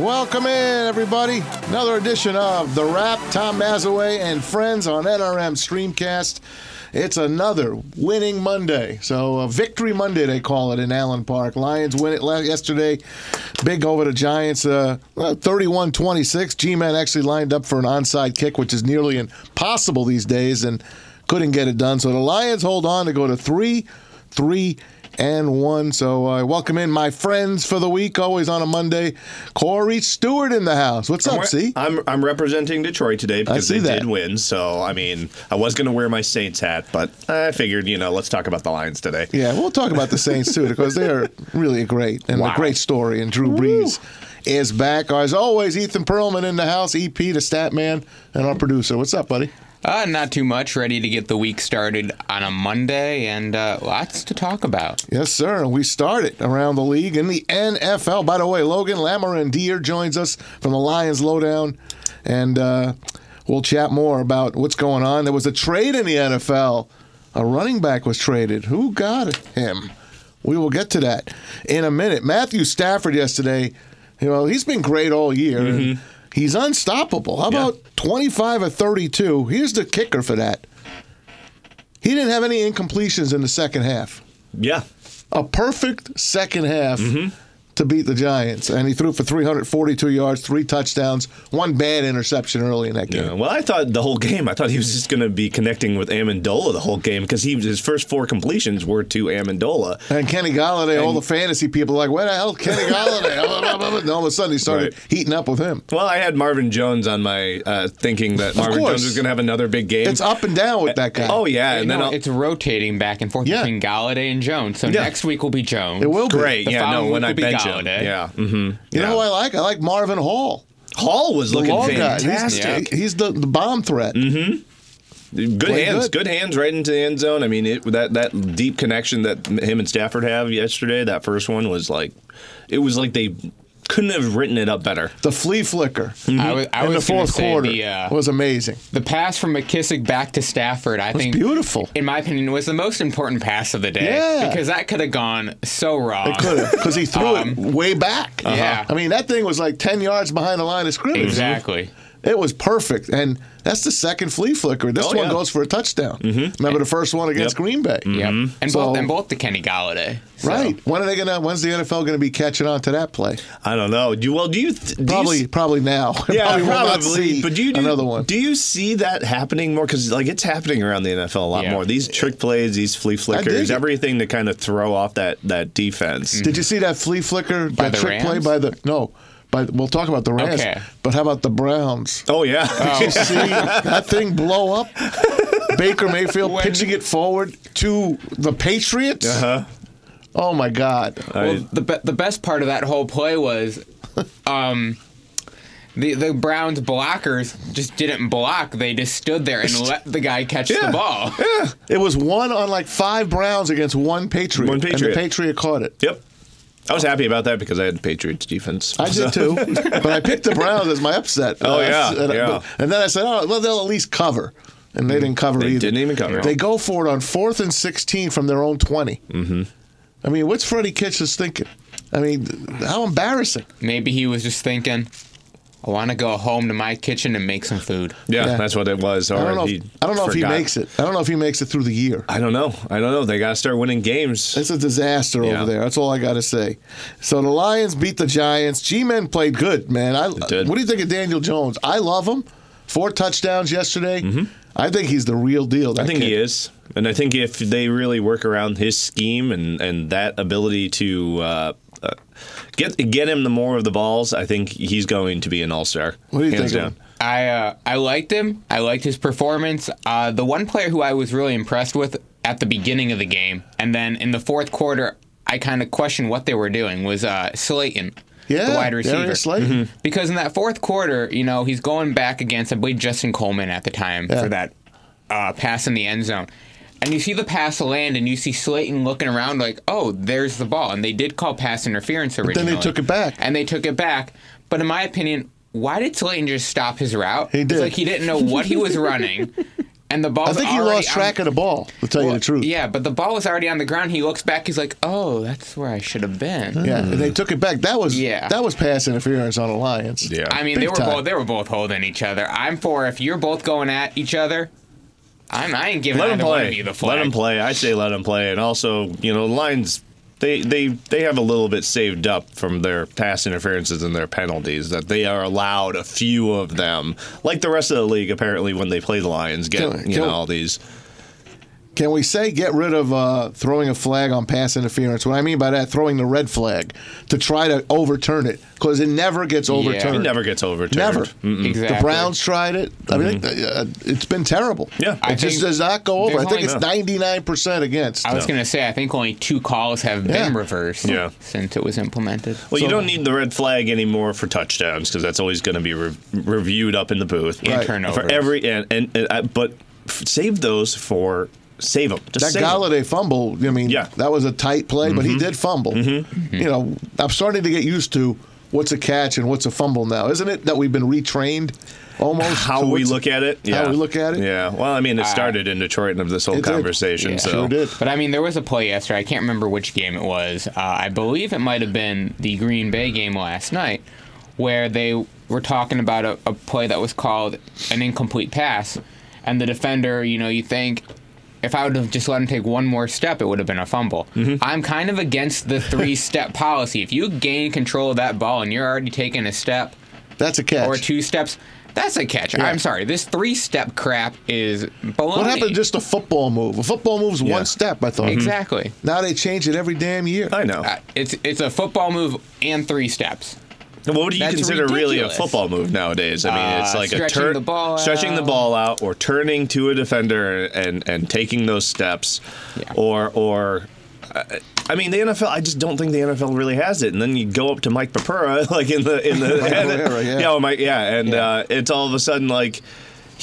Welcome in, everybody. Another edition of The Wrap, Tom Mazaway and friends on NRM Streamcast. It's another winning Monday. So Victory Monday, they call it in Allen Park. Lions win it yesterday. Big over the Giants, 31-26. G-Man actually lined up for an onside kick, which is nearly impossible these days, and couldn't get it done. So the Lions hold on to go to 3-3-1. So I welcome in my friends for the week, always on a Monday. Cory Stewart in the house. What's up, C? I'm representing Detroit today because they did win. So, I mean, I was going to wear my Saints hat, but I figured, you know, let's talk about the Lions today. Yeah, we'll talk about the Saints, too, because they are really great and a great story. And Drew Brees is back. As always, Ethan Perlman in the house, EP, the stat man, and our producer. What's up, buddy? Not too much. Ready to get the week started on a Monday, and lots to talk about. Yes, sir. We start it around the league in the NFL. By the way, Logan Lamordandier joins us from the Lions Lowdown, and we'll chat more about what's going on. There was a trade in the NFL. A running back was traded. Who got him? We will get to that in a minute. Matthew Stafford yesterday, you know, he's been great all year. Mm-hmm. He's unstoppable. How about 25 or 32? Here's the kicker for that. He didn't have any incompletions in the second half. Yeah. A perfect second half to beat the Giants. And he threw for 342 yards, 3 touchdowns, 1 bad interception early in that game. Yeah. Well, I thought the whole game, I thought he was just going to be connecting with Amendola the whole game because his first 4 completions were to Amendola. And Kenny Golladay, all the fantasy people are like, where the hell Kenny Golladay? And all of a sudden he started heating up with him. Well, I had Marvin Jones on my thinking that Marvin Jones was going to have another big game. It's up and down with that guy. Oh, yeah. And then it's rotating back and forth between Golladay and Jones. So next week will be Jones. It will be. Great. The when I bench him. Yeah. Mm-hmm. You know who I like? I like Marvin Hall. Hall was looking fantastic. He's the bomb threat. Mm-hmm. Good hands right into the end zone. I mean, that deep connection that him and Stafford have yesterday, that first one was like, it was like they couldn't have written it up better. The flea flicker in the fourth quarter was amazing. The pass from McKissick back to Stafford, I think, beautiful. In my opinion, was the most important pass of the day. Yeah. Because that could have gone so wrong. It could have, because he threw it way back. Yeah. I mean, that thing was like 10 yards behind the line of scrimmage. Exactly. It was perfect, and that's the second flea flicker. This one goes for a touchdown. Mm-hmm. Remember the first one against Green Bay? Mm-hmm. Yep. And both to Kenny Golladay. So. Right. When's the NFL going to be catching on to that play? I don't know. Probably now. Yeah, probably. But do another one. Do you see that happening more? Because like it's happening around the NFL a lot more. These trick plays, these flea flickers, everything to kind of throw off that defense. Mm-hmm. Did you see that flea flicker, that trick Rams? Play by the no? We'll talk about the Rams, but how about the Browns? Oh, yeah. Did you see that thing blow up? Baker Mayfield pitching it forward to the Patriots? Uh-huh. Oh, my God. Well, the best part of that whole play was the Browns blockers just didn't block. They just stood there and let the guy catch the ball. Yeah. It was 1 on 5 Browns against one Patriot. And the Patriot caught it. Yep. I was happy about that because I had Patriots defense. I did too, but I picked the Browns as my upset. And then I said, well, they'll at least cover. And they didn't cover either. They didn't even cover. They go for it on 4th and 16 from their own 20. Mm-hmm. I mean, what's Freddie Kitchens thinking? I mean, how embarrassing. Maybe he was just thinking, I want to go home to my kitchen and make some food. Yeah, that's what it was. Or I don't know if he makes it. I don't know if he makes it through the year. I don't know. They got to start winning games. It's a disaster over there. That's all I got to say. So the Lions beat the Giants. G-Men played good, man. What do you think of Daniel Jones? I love him. 4 touchdowns yesterday. Mm-hmm. I think he's the real deal. He is. And I think if they really work around his scheme and that ability to get him the more of the balls, I think he's going to be an all-star. What do you think? I liked him. I liked his performance. The one player who I was really impressed with at the beginning of the game, and then in the fourth quarter, I kind of questioned what they were doing, was Slayton. Yeah, the wide receiver. Mm-hmm. Because in that fourth quarter, you know, he's going back against, I believe, Justin Coleman at the time for that pass in the end zone. And you see the pass land, and you see Slayton looking around like, oh, there's the ball. And they did call pass interference originally. But then they took it back. But in my opinion, why did Slayton just stop his route? He did. It's like he didn't know what he was running. And the ball. I think he lost track of the ball, to tell you the truth. Yeah, but the ball was already on the ground. He looks back. He's like, oh, that's where I should have been. Yeah, and they took it back. That was pass interference on the Lions. Yeah. I mean, they were both holding each other. I'm for if you're both going at each other, I ain't giving either one of you the flag. Let him play. I say let him play. And also, you know, the Lions, they have a little bit saved up from their pass interferences and their penalties that they are allowed a few of them, like the rest of the league apparently when they play the Lions all these. Can we say get rid of throwing a flag on pass interference? What I mean by that, throwing the red flag to try to overturn it, because it never gets overturned. Yeah. It never gets overturned. Never. Mm-mm. Exactly. The Browns tried it. I mean, it's been terrible. Yeah. It just does not go over. I think it's 99% against. I was going to say, I think only 2 calls have been reversed since it was implemented. Well, you don't need the red flag anymore for touchdowns, because that's always going to be reviewed up in the booth. And turnovers. For every, but save those for... Save him. Just that Golladay fumble, I mean, that was a tight play, but he did fumble. Mm-hmm. You know, I'm starting to get used to what's a catch and what's a fumble now. Isn't it that we've been retrained almost? How we look at it. Yeah. How we look at it. Yeah. Well, I mean, it started in Detroit and this whole conversation. Yeah. So. Sure did. But, I mean, there was a play yesterday. I can't remember which game it was. I believe it might have been the Green Bay game last night where they were talking about a play that was called an incomplete pass. And the defender, you know, you think... If I would have just let him take one more step, it would have been a fumble. Mm-hmm. I'm kind of against the 3-step policy. If you gain control of that ball and you're already taking a step, that's a catch. Or 2 steps, that's a catch. Yeah. I'm sorry. This 3-step crap is baloney. What happened to just a football move? A football move's 1 step, I thought. Exactly. Mm-hmm. Now they change it every damn year. I know. It's a football move and 3 steps. What do you consider really a football move nowadays? I mean, it's like stretching the ball out, or turning to a defender and taking those steps, or I mean, the NFL. I just don't think the NFL really has it. And then you go up to Mike Papura, like in the era, it's all of a sudden like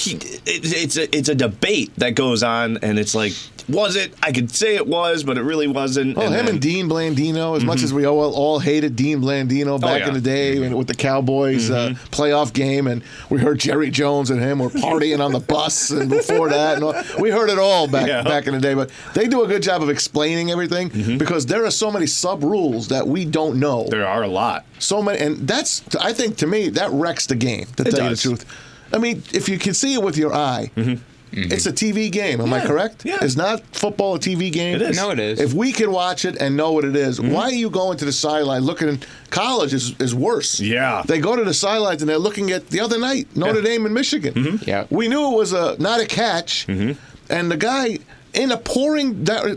it's a debate that goes on, and it's like. Was it? I could say it was, but it really wasn't. Well, and Dean Blandino, as much as we all hated Dean Blandino back in the day with the Cowboys playoff game, and we heard Jerry Jones and him were partying on the bus and before that. And all, we heard it all back in the day, but they do a good job of explaining everything because there are so many sub-rules that we don't know. There are a lot. So many, and that's, I think, to me, that wrecks the game, to tell you the truth. I mean, if you can see it with your eye... Mm-hmm. Mm-hmm. It's a TV game. Am I correct? Yeah. Is not football a TV game? It is. No, it is. If we can watch it and know what it is, why are you going to the sideline looking? College is worse. Yeah. They go to the sidelines and they're looking at the other night, Notre Dame and Michigan. Mm-hmm. Yeah. We knew it was not a catch, and the guy in a pouring down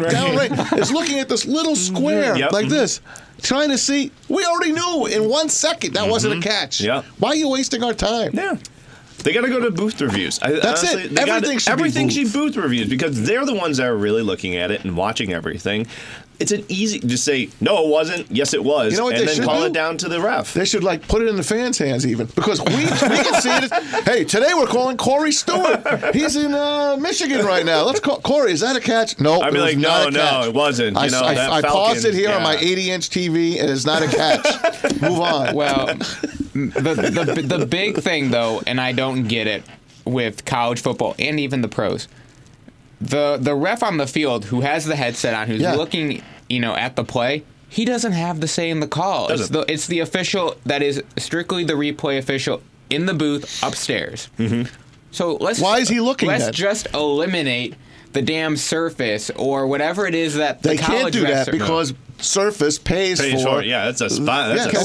rain is looking at this little square like this. Trying to see. We already knew in 1 second that wasn't a catch. Yeah. Why are you wasting our time? Yeah. They got to go to booth reviews. Honestly, it. Everything should be booth reviews because they're the ones that are really looking at it and watching everything. It's an easy to say, no, it wasn't. Yes, it was. You know what and they then call do? It down to the ref. They should like put it in the fans' hands even because we can see it. Hey, today we're calling Cory Stewart. He's in Michigan right now. Let's call Cory. Is that a catch? No, I'd be like, no, it wasn't. You know, I paused it here on my 80-inch TV, and it's not a catch. Move on. Well. The big thing, though, and I don't get it with college football and even the pros, the ref on the field who has the headset on, who's looking, at the play, he doesn't have the say in the call. It's the official that is strictly the replay official in the booth upstairs. Mm-hmm. So why is he looking? Let's just eliminate the damn surface or whatever it is that the college refs do that because. Surface pays for it. Yeah, that's a sponsor. Yeah, can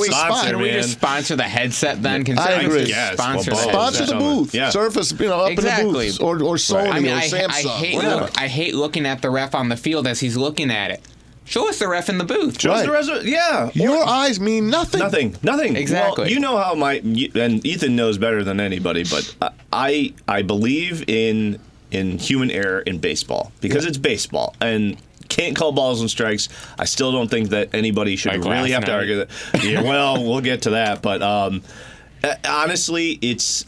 we just sponsor the headset then? I agree. Yes, sponsor the booth. Yeah. Surface, up in the booth. Or Sony or Samsung. I hate looking at the ref on the field as he's looking at it. Show us the ref in the booth. Show us the ref. Yeah. Your eyes mean nothing. Nothing. Exactly. Well, you know how and Ethan knows better than anybody, but I believe in human error in baseball because it's baseball. And... Can't call balls and strikes. I still don't think that anybody should really have to argue that. Yeah, well, we'll get to that. But honestly, it's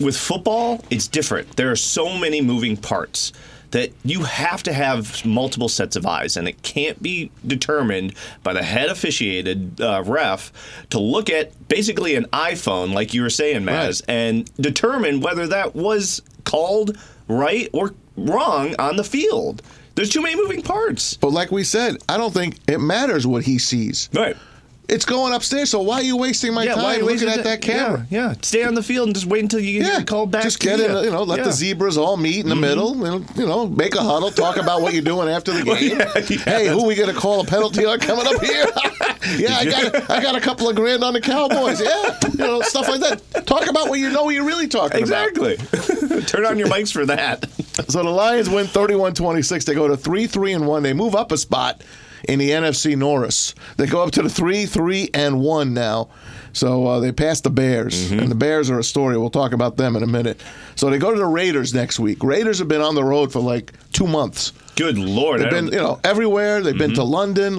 with football, it's different. There are so many moving parts that you have to have multiple sets of eyes, and it can't be determined by the head officiated ref to look at basically an iPhone, like you were saying, Maz, and determine whether that was called right, or wrong on the field. There's too many moving parts. But like we said, I don't think it matters what he sees. Right. It's going upstairs, so why are you wasting my time looking at that camera? Yeah, stay on the field and just wait until you get called back. Just get in, let the zebras all meet in the middle, and, make a huddle, talk about what you're doing after the game. Hey, who are we going to call a penalty on coming up here? I got a couple of $1,000 on the Cowboys. Yeah, stuff like that. Talk about what what you're really talking about. Exactly. Turn on your mics for that. So the Lions win 31-26. They go to 3-3-1. They move up a spot in the NFC Norris. They go up to the 3-3-1 now. So they pass the Bears, and the Bears are a story. We'll talk about them in a minute. So they go to the Raiders next week. Raiders have been on the road for like 2 months. Good Lord. They've been everywhere. They've been to London.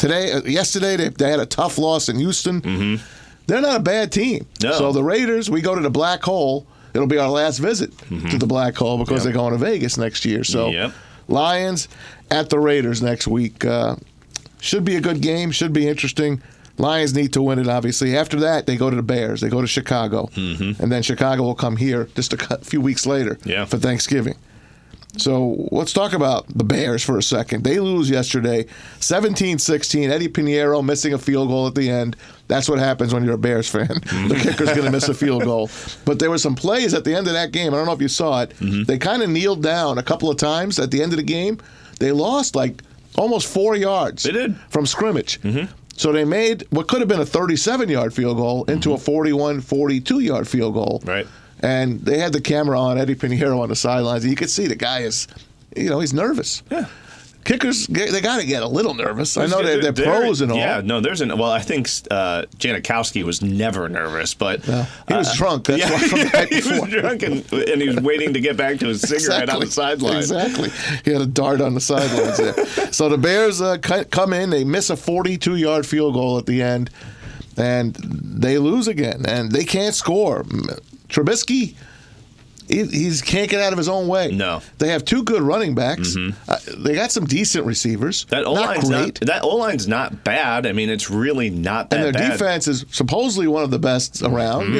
Yesterday they had a tough loss in Houston. They're not a bad team. No. So the Raiders, we go to the Black Hole. It'll be our last visit to the Black Hole because they're going to Vegas next year. So Lions at the Raiders next week. Should be a good game. Should be interesting. Lions need to win it, obviously. After that, they go to the Bears. They go to Chicago. And then Chicago will come here just a few weeks later for Thanksgiving. So let's talk about the Bears for a second. They lose yesterday, 17-16. Eddie Pinheiro missing a field goal at the end. That's what happens when you're a Bears fan. The kicker's going to miss a field goal. But there were some plays at the end of that game. I don't know if you saw it. They kind of kneeled down a couple of times at the end of the game. They lost like almost 4 yards from scrimmage. So they made what could have been a 37-yard field goal into a 41, 42-yard field goal. Right. And they had the camera on Eddie Pinheiro on the sidelines. You could see the guy is, he's nervous. Yeah. Kickers, they got to get a little nervous. I know they're pros and all. Yeah, no, I think Janikowski was never nervous, but he was drunk. That's why from the night before. He was drunk and he was waiting to get back to his cigarette on the sideline. Exactly. He had a dart on the sidelines there. So the Bears come in. They miss a 42-yard field goal at the end, and they lose again, and they can't score. Trubisky, he can't get out of his own way. No. They have two good running backs. They got some decent receivers. That O-line's that O-line's not bad. I mean, it's really not that bad. And their defense is supposedly one of the best around.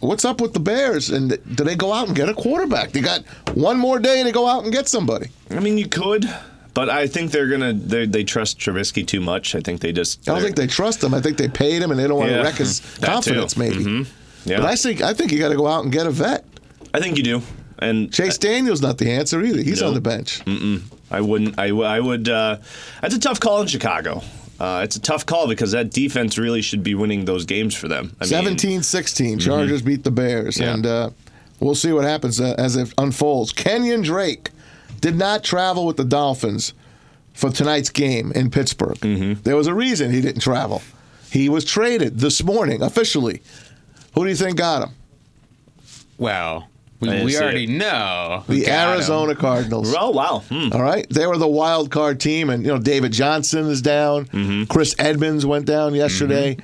What's up with the Bears? And do they go out and get a quarterback? They got one more day to go out and get somebody. I mean, you could. But I think they're they trust Trubisky too much. I think they I don't think they trust him. I think they paid him and they don't want to wreck his confidence maybe. Yeah. But I think you got to go out and get a vet. I think you do. And Chase Daniel's not the answer either. He's on the bench. I wouldn't. I would. That's a tough call in Chicago. It's a tough call because that defense really should be winning those games for them. 17-16, Chargers beat the Bears. And we'll see what happens as it unfolds. Kenyan Drake did not travel with the Dolphins for tonight's game in Pittsburgh. There was a reason he didn't travel. He was traded this morning officially. Who do you think got him? Well, we already know. The Arizona Cardinals. Oh, wow. All right? They were the wild card team, and, David Johnson is down. Chris Edmonds went down yesterday.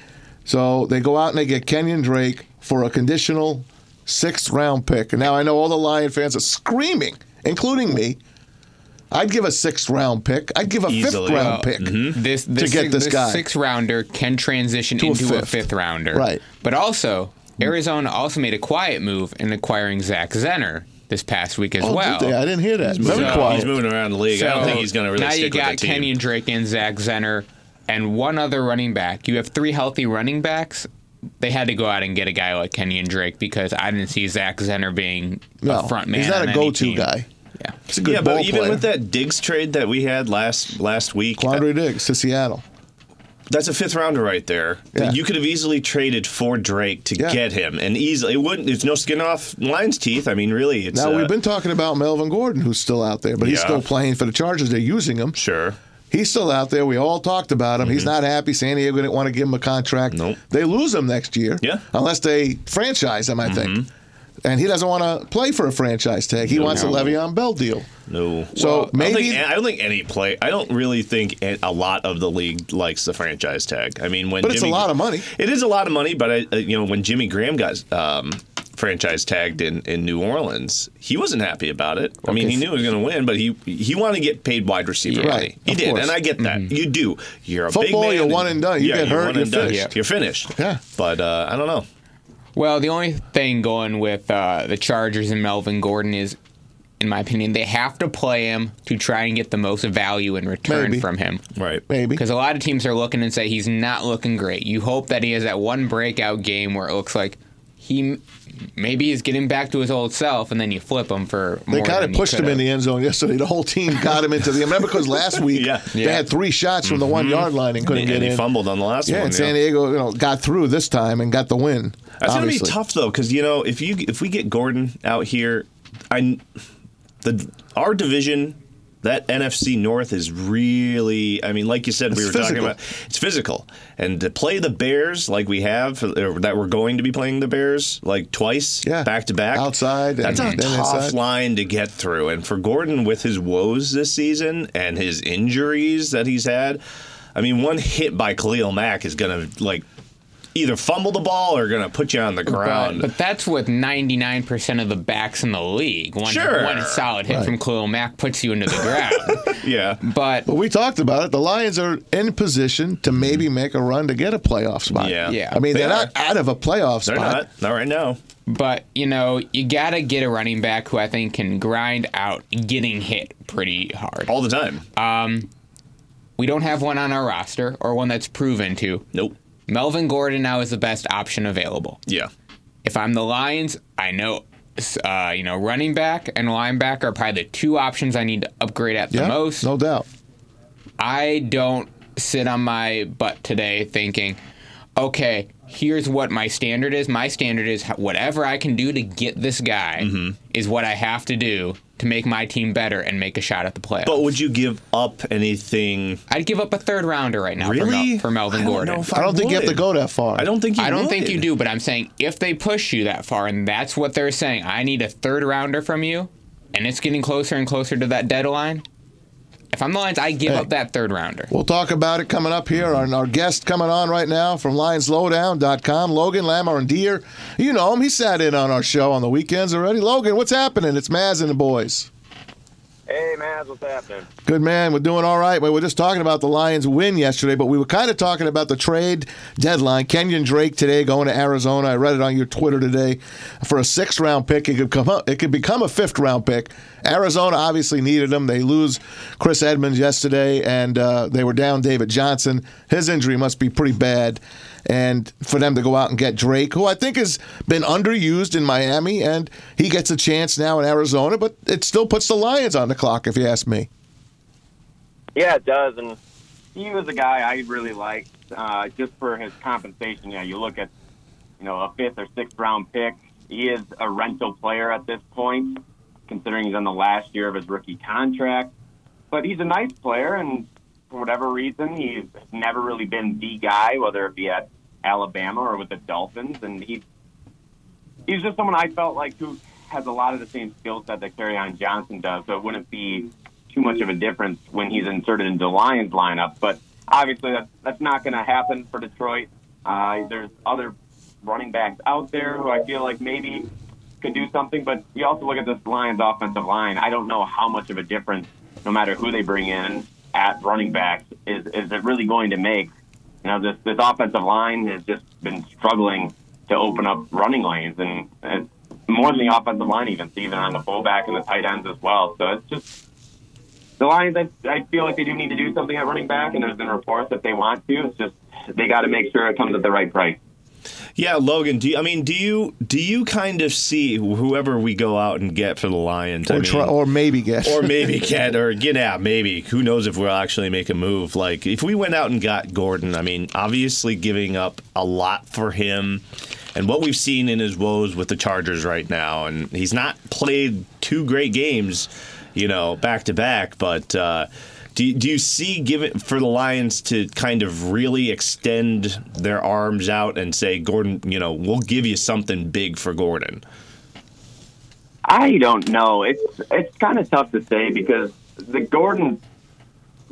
So they go out and they get Kenyan Drake for a conditional 6th-round pick. And now I know all the Lion fans are screaming, including me. I'd give a 6th-round pick. I'd give a 5th-round pick to get this guy. This 6th-rounder can transition into a 5th-rounder. Right. But also, Arizona also made a quiet move in acquiring Zach Zenner this past week as well. Did they? I didn't hear that. He's moving around the league. So I don't think he's going to really stick with the team. Now you got Kenyan Drake and Zach Zenner and one other running back. You have three healthy running backs. They had to go out and get a guy like Kenyan Drake because I didn't see Zach Zenner being a front man. He's not a go-to guy. Yeah, it's a good ball player. Even with that Diggs trade that we had last week. Quandre Diggs to Seattle. That's a 5th-rounder right there. Yeah. You could have easily traded for Drake to get him, and easily it's no skin off Lions' teeth. I mean, really. It's, now we've been talking about Melvin Gordon, who's still out there, but he's still playing for the Chargers. They're using him. Sure, he's still out there. We all talked about him. He's not happy. San Diego didn't want to give him a contract. Nope. They lose him next year. Yeah, unless they franchise him, I think. And he doesn't want to play for a franchise tag. He wants a Le'Veon Bell deal. No. So maybe I don't think any play. I don't really think a lot of the league likes the franchise tag. I mean, but it's a lot of money. It is a lot of money. But when Jimmy Graham got franchise tagged in New Orleans, he wasn't happy about it. I mean, he knew he was going to win, but he wanted to get paid wide receiver money. He did, and I get that. You do. You're a big man. Football, you're one and done. You get hurt, you're finished. Yeah. But I don't know. Well, the only thing going with the Chargers and Melvin Gordon is, in my opinion, they have to play him to try and get the most value in return from him. Right. Maybe. Because a lot of teams are looking and say he's not looking great. You hope that he has that one breakout game where it looks like he maybe is getting back to his old self, and then you flip him for more. They kind of pushed him in the end zone yesterday. The whole team got him into the end. Remember, because last week they had three shots from the 1 yard line and couldn't get in. And he fumbled on the last one. And San Diego got through this time and got the win. That's going to be tough, though, because, you know, if we get Gordon out here, our division, that NFC North is really, I mean, like you said, we were talking about, it's physical. And to play the Bears like we have, or that we're going to be playing the Bears like twice, back to back, outside, that's a tough line to get through. And for Gordon, with his woes this season and his injuries that he's had, I mean, one hit by Khalil Mack is going to, like, either fumble the ball or going to put you on the ground. But that's with 99% of the backs in the league. One solid hit from Khalil Mack puts you into the ground. But we talked about it. The Lions are in position to maybe make a run to get a playoff spot. Yeah. I mean, they're not out of a playoff spot. They're not right now. But, you know, you got to get a running back who I think can grind out getting hit pretty hard. All the time. We don't have one on our roster or one that's proven to. Nope. Melvin Gordon now is the best option available. Yeah. If I'm the Lions, I know, running back and linebacker are probably the two options I need to upgrade at the most. No doubt. I don't sit on my butt today thinking, okay, here's what my standard is. My standard is whatever I can do to get this guy is what I have to do to make my team better and make a shot at the playoffs. But would you give up anything? I'd give up a third rounder right now for Melvin Gordon. I don't think you have to go that far. I don't think you do, but I'm saying if they push you that far, and that's what they're saying, I need a third rounder from you, and it's getting closer and closer to that deadline. If I'm the Lions, I give up that third rounder. We'll talk about it coming up here. Our guest coming on right now from LionsLowdown.com, Logan Lamordandier. You know him. He sat in on our show on the weekends already. Logan, what's happening? It's Maz and the boys. Hey, Maz, what's happening? Good, man. We're doing all right. We were just talking about the Lions' win yesterday, but we were kind of talking about the trade deadline. Kenyan Drake today going to Arizona. I read it on your Twitter today. For a sixth-round pick, it could become a fifth-round pick. Arizona obviously needed him. They lose Chris Edmonds yesterday, and they were down David Johnson. His injury must be pretty bad. And for them to go out and get Drake, who I think has been underused in Miami, and he gets a chance now in Arizona, but it still puts the Lions on the clock, if you ask me. Yeah, it does, and he was a guy I really liked just for his compensation. Yeah, you look at a fifth or sixth round pick. He is a rental player at this point, considering he's on the last year of his rookie contract. But he's a nice player, and for whatever reason, he's never really been the guy, whether it be at Alabama or with the Dolphins. And he's just someone I felt like who has a lot of the same skill set that Kerryon Johnson does, so it wouldn't be too much of a difference when he's inserted into the Lions lineup. But obviously, that's not going to happen for Detroit. There's other running backs out there who I feel like maybe could do something, but you also look at this Lions offensive line. I don't know how much of a difference, no matter who they bring in at running back, is it really going to make. This offensive line has just been struggling to open up running lanes, and it's more than the offensive line, even on the fullback and the tight ends as well. So it's just the Lions, I feel like they do need to do something at running back, and there's been reports that they want to. It's just they got to make sure it comes at the right price. Yeah, Logan, do you kind of see whoever we go out and get for the Lions? Or maybe get, who knows if we'll actually make a move. Like, if we went out and got Gordon, I mean, obviously giving up a lot for him and what we've seen in his woes with the Chargers right now, and he's not played two great games, back to back, but Do you see for the Lions to kind of really extend their arms out and say, Gordon, we'll give you something big for Gordon? I don't know. It's kind of tough to say because the Gordon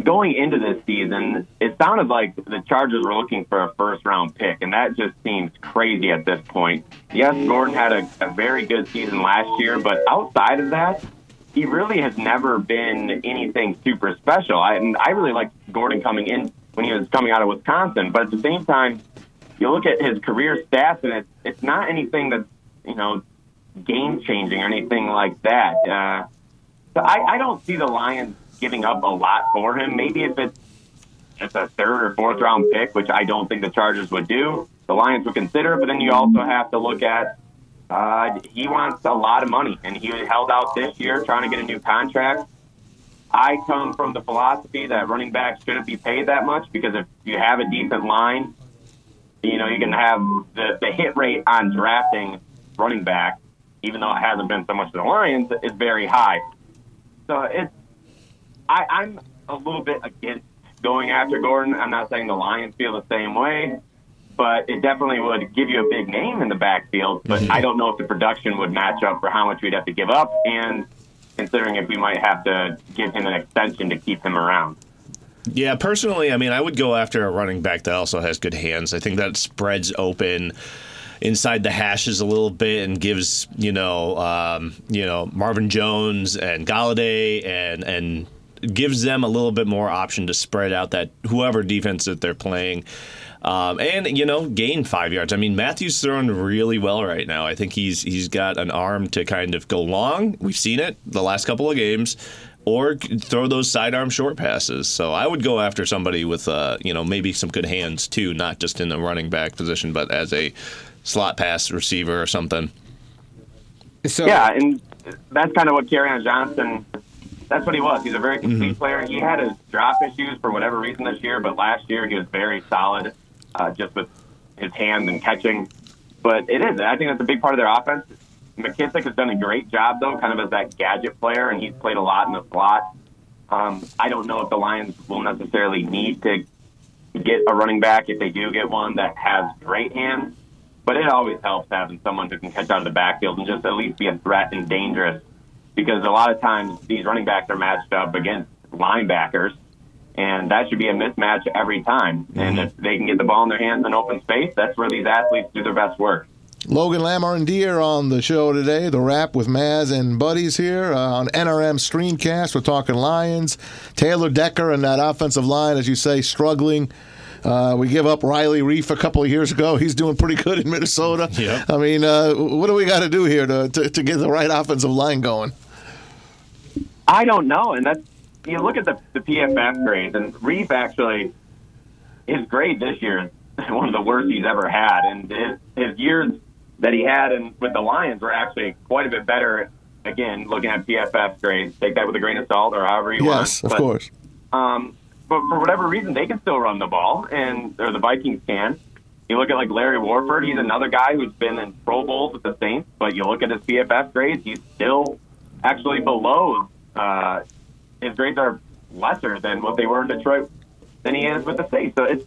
going into this season, it sounded like the Chargers were looking for a first-round pick, and that just seems crazy at this point. Yes, Gordon had a very good season last year, but outside of that, he really has never been anything super special. I really liked Gordon coming in when he was coming out of Wisconsin, but at the same time, you look at his career stats, and it's not anything that's, you know, game-changing or anything like that. So I don't see the Lions giving up a lot for him. Maybe if it's just a third or fourth-round pick, which I don't think the Chargers would do, the Lions would consider. But then you also have to look at he wants a lot of money, and he held out this year trying to get a new contract. I come from the philosophy that running backs shouldn't be paid that much because if you have a decent line, you know, you can have the hit rate on drafting running back, even though it hasn't been so much to the Lions, is very high. So I'm a little bit against going after Gordon. I'm not saying the Lions feel the same way, but it definitely would give you a big name in the backfield. But I don't know if the production would match up for how much we'd have to give up, and considering if we might have to give him an extension to keep him around. Yeah, personally, I mean, I would go after a running back that also has good hands. I think that spreads open inside the hashes a little bit and gives, Marvin Jones and Golladay and gives them a little bit more option to spread out that whoever defense that they're playing. And gain 5 yards. I mean, Matthew's throwing really well right now. I think he's got an arm to kind of go long. We've seen it the last couple of games. Or throw those sidearm short passes. So I would go after somebody with, maybe some good hands, too, not just in the running back position, but as a slot pass receiver or something. So, yeah, and that's kind of what Kerryon Johnson, that's what he was. He's a very complete player. He had his drop issues for whatever reason this year, but last year he was very solid. Just with his hands and catching. But it is. I think that's a big part of their offense. McKissick has done a great job, though, kind of as that gadget player, and he's played a lot in the slot. I don't know if the Lions will necessarily need to get a running back if they do get one that has great hands. But it always helps having someone who can catch out of the backfield and just at least be a threat and dangerous, because a lot of times these running backs are matched up against linebackers. And that should be a mismatch every time. And if they can get the ball in their hands in open space, that's where these athletes do their best work. Logan Lamordandier on the show today, The Wrap with Maz and Buddies here on NRM Streamcast. We're talking Lions. Taylor Decker and that offensive line, as you say, struggling. We give up Riley Reef a couple of years ago. He's doing pretty good in Minnesota. Yep. I mean, what do we got to do here to get the right offensive line going? I don't know, and that's... You look at the PFF grades, and Reef actually, his grade this year is one of the worst he's ever had. And his years that he had with the Lions were actually quite a bit better. Again, looking at PFF grades, take that with a grain of salt or however you want. Yes, of course. But for whatever reason, they can still run the ball, or the Vikings can. You look at like Larry Warford, he's another guy who's been in Pro Bowls with the Saints, but you look at his PFF grades, he's still actually below his grades are lesser than what they were in Detroit than he is with the Saints. So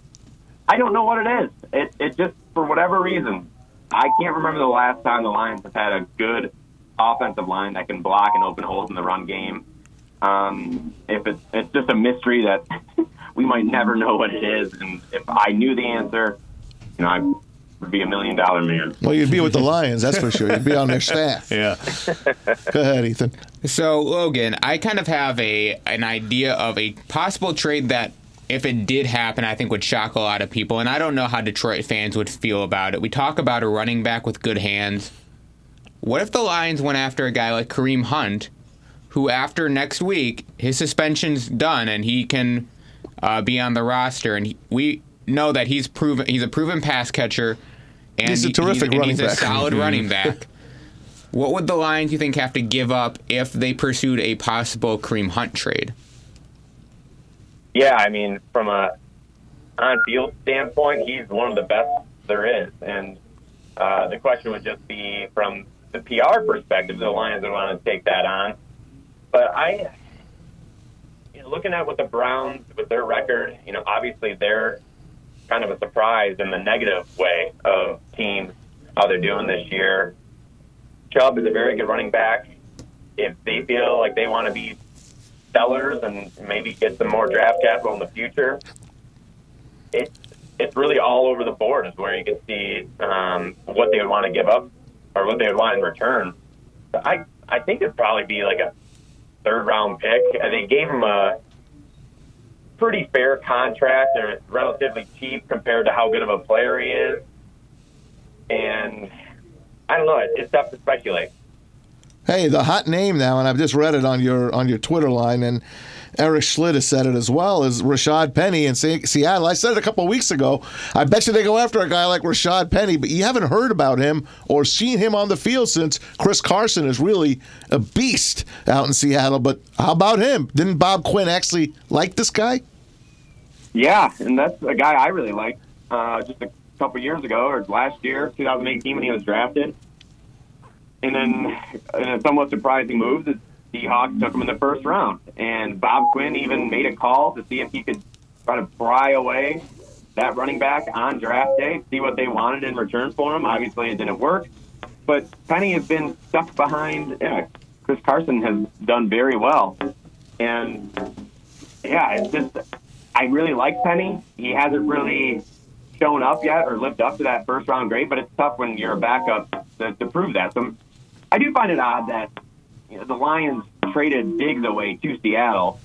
I don't know what it is. It just, for whatever reason, I can't remember the last time the Lions have had a good offensive line that can block and open holes in the run game. It's just a mystery that we might never know what it is. And if I knew the answer, I would be $1 million man. Well, you'd be with the Lions, that's for sure. You'd be on their staff. Yeah. Go ahead, Ethan. So, Logan, I kind of have an idea of a possible trade that, if it did happen, I think would shock a lot of people. And I don't know how Detroit fans would feel about it. We talk about a running back with good hands. What if the Lions went after a guy like Kareem Hunt, who after next week, his suspension's done and he can be on the roster? And we know that he's a proven pass catcher. And he's a terrific running back. He's a solid running back. What would the Lions, you think, have to give up if they pursued a possible Kareem Hunt trade? Yeah, I mean, from a on-field standpoint, he's one of the best there is. And the question would just be, from the PR perspective, the Lions would want to take that on. But looking at what the Browns, with their record, obviously they're kind of a surprise in the negative way of teams, how they're doing this year. Chubb is a very good running back. If they feel like they want to be sellers and maybe get some more draft capital in the future, it's really all over the board is where you can see what they would want to give up or what they would want in return. So I think it'd probably be like a third-round pick. They gave him a pretty fair contract. They're relatively cheap compared to how good of a player he is. And I don't know. It's tough to speculate. Hey, the hot name now, and I've just read it on your Twitter line, and Eric Schlitt has said it as well, is Rashad Penny in Seattle. I said it a couple of weeks ago. I bet you they go after a guy like Rashad Penny, but you haven't heard about him or seen him on the field since Chris Carson is really a beast out in Seattle. But how about him? Didn't Bob Quinn actually like this guy? Yeah, and that's a guy I really liked just a couple years ago, or last year, 2018, when he was drafted. And then, in a somewhat surprising move, the Seahawks took him in the first round. And Bob Quinn even made a call to see if he could try to pry away that running back on draft day, see what they wanted in return for him. Obviously, it didn't work. But Penny has been stuck behind. Yeah, Chris Carson has done very well. And, yeah, it's just I really like Penny. He hasn't really shown up yet or lived up to that first-round grade, but it's tough when you're a backup to prove that. So I do find it odd that the Lions traded Diggs away to Seattle,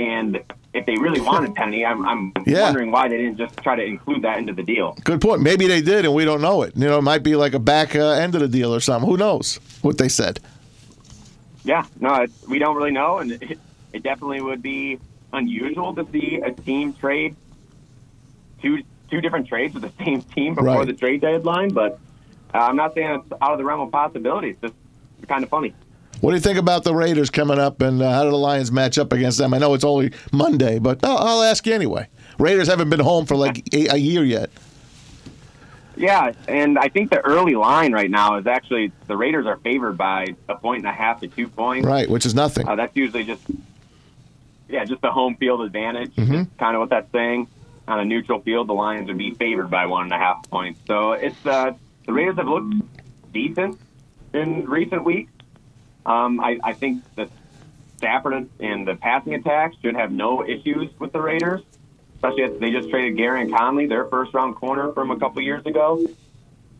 and if they really wanted Penny, I'm wondering why they didn't just try to include that into the deal. Good point. Maybe they did, and we don't know it. It might be like a back end of the deal or something. Who knows what they said? Yeah, no, we don't really know, and it definitely would be unusual to see a team trade two different trades with the same team before the trade deadline, but I'm not saying it's out of the realm of possibility. It's just kind of funny. What do you think about the Raiders coming up, and how do the Lions match up against them? I know it's only Monday, but I'll ask you anyway. Raiders haven't been home for like a year yet. Yeah, and I think the early line right now is actually the Raiders are favored by 1.5 to 2 points. Right, which is nothing. That's usually just the home field advantage, kind of what that's saying. On a neutral field, the Lions would be favored by 1.5 points. So it's the Raiders have looked decent in recent weeks. I think that Stafford and the passing attack should have no issues with the Raiders, especially as they just traded Gary and Conley, their first-round corner from a couple years ago.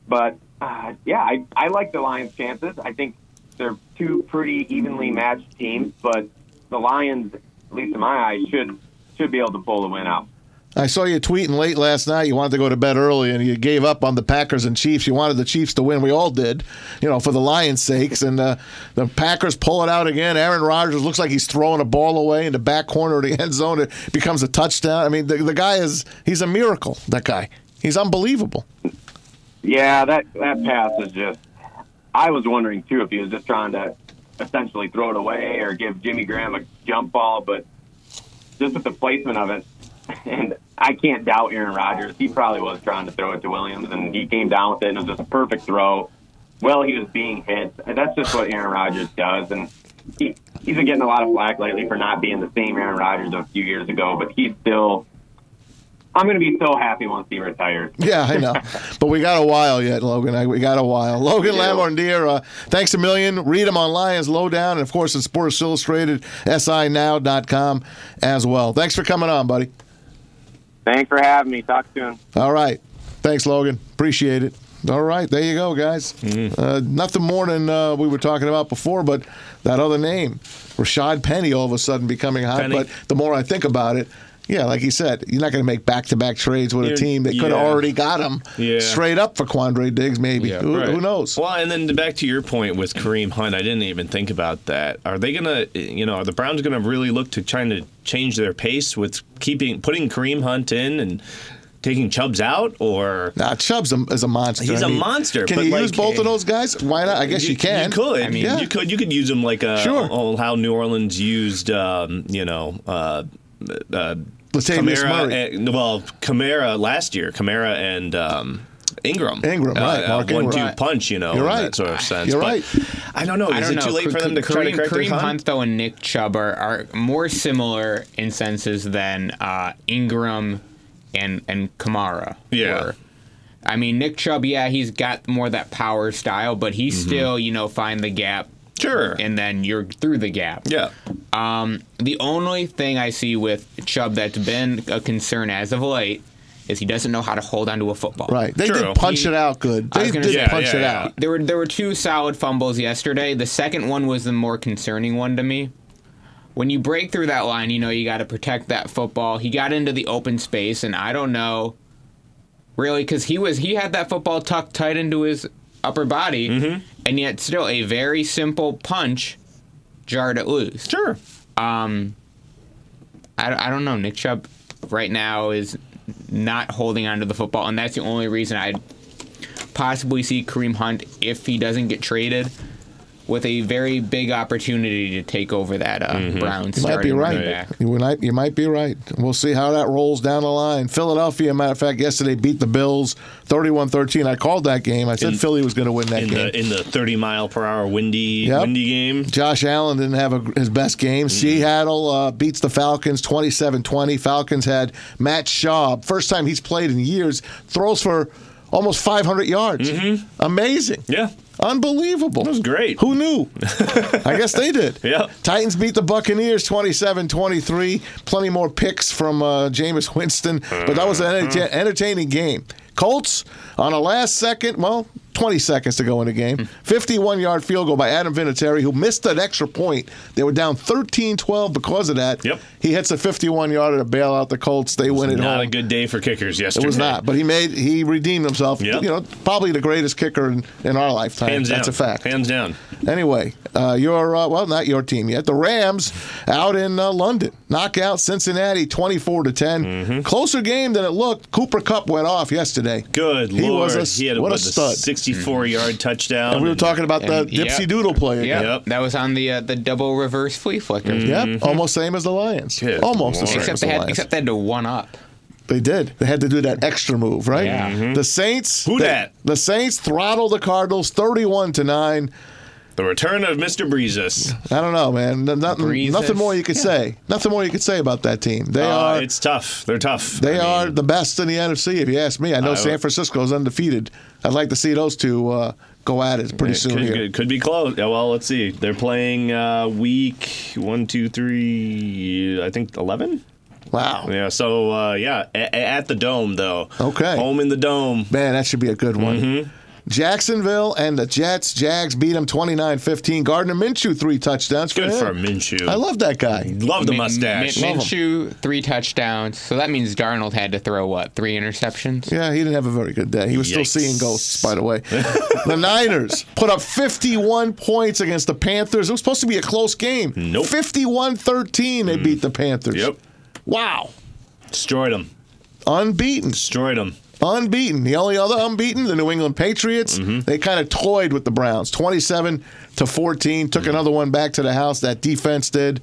But, I like the Lions' chances. I think they're two pretty evenly matched teams, but the Lions, at least in my eyes, should be able to pull the win out. I saw you tweeting late last night. You wanted to go to bed early, and you gave up on the Packers and Chiefs. You wanted the Chiefs to win. We all did, for the Lions' sakes. And the Packers pull it out again. Aaron Rodgers looks like he's throwing a ball away in the back corner of the end zone. It becomes a touchdown. I mean, the guy he's a miracle, that guy. He's unbelievable. Yeah, that pass is just – I was wondering, too, if he was just trying to essentially throw it away or give Jimmy Graham a jump ball. But just with the placement of it, and I can't doubt Aaron Rodgers. He probably was trying to throw it to Williams, and he came down with it, and it was just a perfect throw. Well, he was being hit. That's just what Aaron Rodgers does, and he's been getting a lot of flack lately for not being the same Aaron Rodgers of a few years ago, but he's still – I'm going to be so happy once he retires. Yeah, I know. But we got a while yet, Logan. We got a while. Logan Lamordandier, thanks a million. Read him on Lions Lowdown, and, of course, in Sports Illustrated, sinow.com as well. Thanks for coming on, buddy. Thanks for having me. Talk soon. All right. Thanks, Logan. Appreciate it. All right. There you go, guys. Mm-hmm. Nothing more than we were talking about before, but that other name, Rashad Penny, all of a sudden becoming hot. Penny. But the more I think about it, yeah, like he said, you're not going to make back-to-back trades with a team that could have already got him straight up for Quandre Diggs, maybe. Yeah, who knows? Well, and then back to your point with Kareem Hunt, I didn't even think about that. Are they going to, are the Browns going to really look to trying to change their pace with putting Kareem Hunt in and taking Chubbs out? Or Chubbs is a monster. He's a monster. Can you use both of those guys? Why not? I guess you can. You could. I mean, you could use them like how New Orleans used, Kamara last year. Kamara and Ingram. Right. Mark Ingram. One-two punch, You're right. In that sort of sense. You're right. I don't know. Is it too late for them to try to correct Kareem Hunt, though, and Nick Chubb are more similar in senses than Ingram and Kamara. Yeah. Nick Chubb, he's got more of that power style, but he still, find the gap. Sure. And then you're through the gap. Yeah. The only thing I see with Chubb that's been a concern as of late is he doesn't know how to hold onto a football. Right. They did punch it out good. They did punch it out. There were two solid fumbles yesterday. The second one was the more concerning one to me. when you break through that line, you know you got to protect that football. He got into the open space, and I don't know, really, because he had that football tucked tight into his upper body, mm-hmm. and yet still a very simple punch jarred it loose. Sure. I don't know. Nick Chubb right now is not holding on to the football, and that's the only reason I'd possibly see Kareem Hunt, if he doesn't get traded, with a very big opportunity to take over that Browns starting quarterback. You might be right. We'll see how that rolls down the line. Philadelphia, matter of fact, yesterday beat the Bills 31-13. I called that game. I said Philly was going to win that game. In the 30-mile-per-hour windy game. Josh Allen didn't have his best game. Seattle beats the Falcons 27-20. Falcons had Matt Schaub, first time he's played in years, throws for almost 500 yards. Mm-hmm. Amazing. Yeah. Unbelievable. It was great. Who knew? I guess they did. Yep. Titans beat the Buccaneers 27-23. Plenty more picks from Jameis Winston, but that was an entertaining game. Colts on a last second, 20 seconds to go in the game, 51-yard field goal by Adam Vinatieri, who missed an extra point. They were down 13-12 because of that. Yep. He hits a 51-yarder to bail out the Colts. They win at home. Not a good day for kickers yesterday. It was not, but he redeemed himself. Yep. You know, probably the greatest kicker in our lifetime. Hands down. That's a fact. Hands down. Anyway, not your team yet. The Rams out in London. Knock out Cincinnati 24-10. Mm-hmm. Closer game than it looked. Cooper Cup went off yesterday. Good Lord. He had a stud. 64-yard touchdown. And we were talking about the Dipsy Doodle play. Yep. That was on the double reverse flea flicker. Mm-hmm. Yep. Almost same as the Lions. Good Almost Lord. The same except as the Lions. Except they had to one up. They did. They had to do that extra move, right? Yeah. Mm-hmm. The Saints. Who that? The Saints throttled the Cardinals 31-9. The return of Mr. Breezes. I don't know, man. Nothing more you could say. Nothing more you could say about that team. They are. It's tough. They're tough. They are the best in the NFC, if you ask me. I know San Francisco is undefeated. I'd like to see those two go at it pretty soon. Could be close. Yeah, well, let's see. They're playing week 1, 2, 3. I think 11. Wow. Yeah, so, at the Dome, though. Okay. Home in the Dome. Man, that should be a good one. Mm-hmm. Jacksonville and the Jags beat them 29-15. Gardner Minshew, 3 touchdowns. Good for Minshew. I love that guy. Love the mustache. Minshew, 3 touchdowns. So that means Darnold had to throw, 3 interceptions? Yeah, he didn't have a very good day. He was still seeing ghosts, by the way. The Niners put up 51 points against the Panthers. It was supposed to be a close game. Nope. 51-13 they beat the Panthers. Yep. Wow. Destroyed them. Unbeaten. Destroyed them. Unbeaten. The only other unbeaten, the New England Patriots. Mm-hmm. They kind of toyed with the Browns. 27-14. Took another one back to the house. That defense did.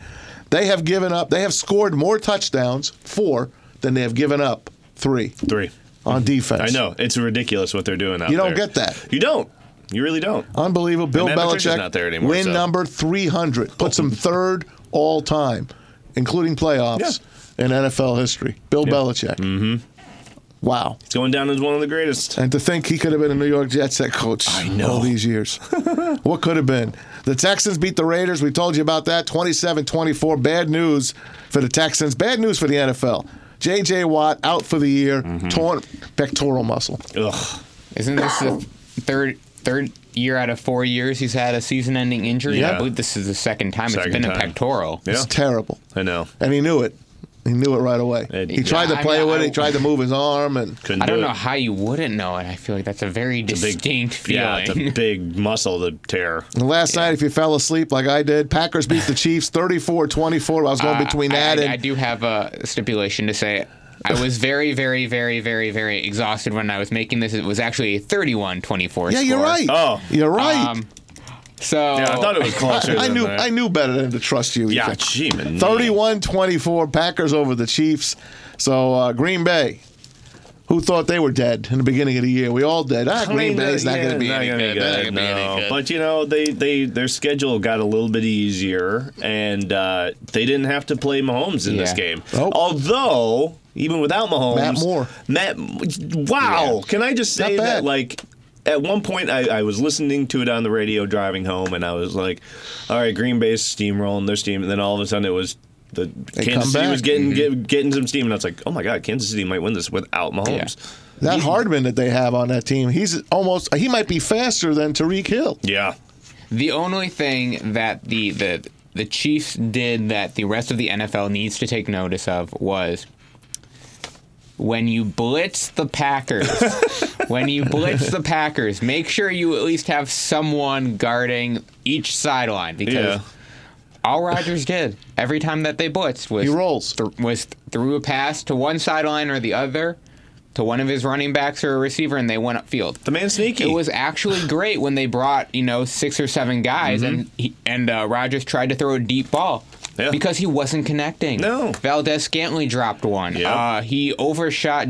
They have given up. They have scored more touchdowns, 4, than they have given up, 3. 3. On defense. I know. It's ridiculous what they're doing out there. You don't get that. You don't. You really don't. Unbelievable. Bill Belichick, not there anymore, number 300. Puts them third all time, including playoffs in NFL history. Bill Belichick. Mm-hmm. Wow. He's going down as one of the greatest. And to think he could have been a New York Jets head coach all these years. What could have been? The Texans beat the Raiders. We told you about that. 27-24. Bad news for the Texans. Bad news for the NFL. J.J. Watt out for the year. Mm-hmm. Torn pectoral muscle. Ugh. Isn't this the third year out of 4 years he's had a season-ending injury? Yeah. I believe this is the second time it's been a pectoral. Yeah. It's terrible. I know. And he knew it. He knew it right away. He tried to play with it. He tried to move his arm. And couldn't. I don't know how you wouldn't know it. I feel like that's a very distinct feeling. Yeah, it's a big muscle to tear. And last night, if you fell asleep like I did, Packers beat the Chiefs 34-24. I was going between that and... I do have a stipulation to say. I was very, very, very, very, very exhausted when I was making this. It was actually a 31-24 score. Yeah, you're right. Oh. You're right. So yeah, I thought it was closer. I knew better than to trust you. Yeah, gee, man. 31-24, Packers over the Chiefs. So Green Bay, who thought they were dead in the beginning of the year, we all dead. Green Bay's not going to be any good. No. But you know, their schedule got a little bit easier, and they didn't have to play Mahomes in this game. Oh. Although even without Mahomes, Matt Moore. Wow, yeah. Can I just say that ? At one point, I was listening to it on the radio driving home, and I was like, all right, Green Bay's steamrolling their steam. And then all of a sudden, it was Kansas City was getting some steam. And I was like, oh, my God, Kansas City might win this without Mahomes. Yeah. That Hardman that they have on that team, he might be faster than Tyreek Hill. Yeah. The only thing that the the Chiefs did that the rest of the NFL needs to take notice of was when you blitz the Packers, make sure you at least have someone guarding each sideline, because all Rodgers did every time that they blitzed was threw a pass to one sideline or the other, to one of his running backs or a receiver, and they went upfield. The man's sneaky. It was actually great when they brought, you know, 6 or 7 guys, and Rodgers tried to throw a deep ball because he wasn't connecting. No. Valdez-Scantling dropped one. Yep. He overshot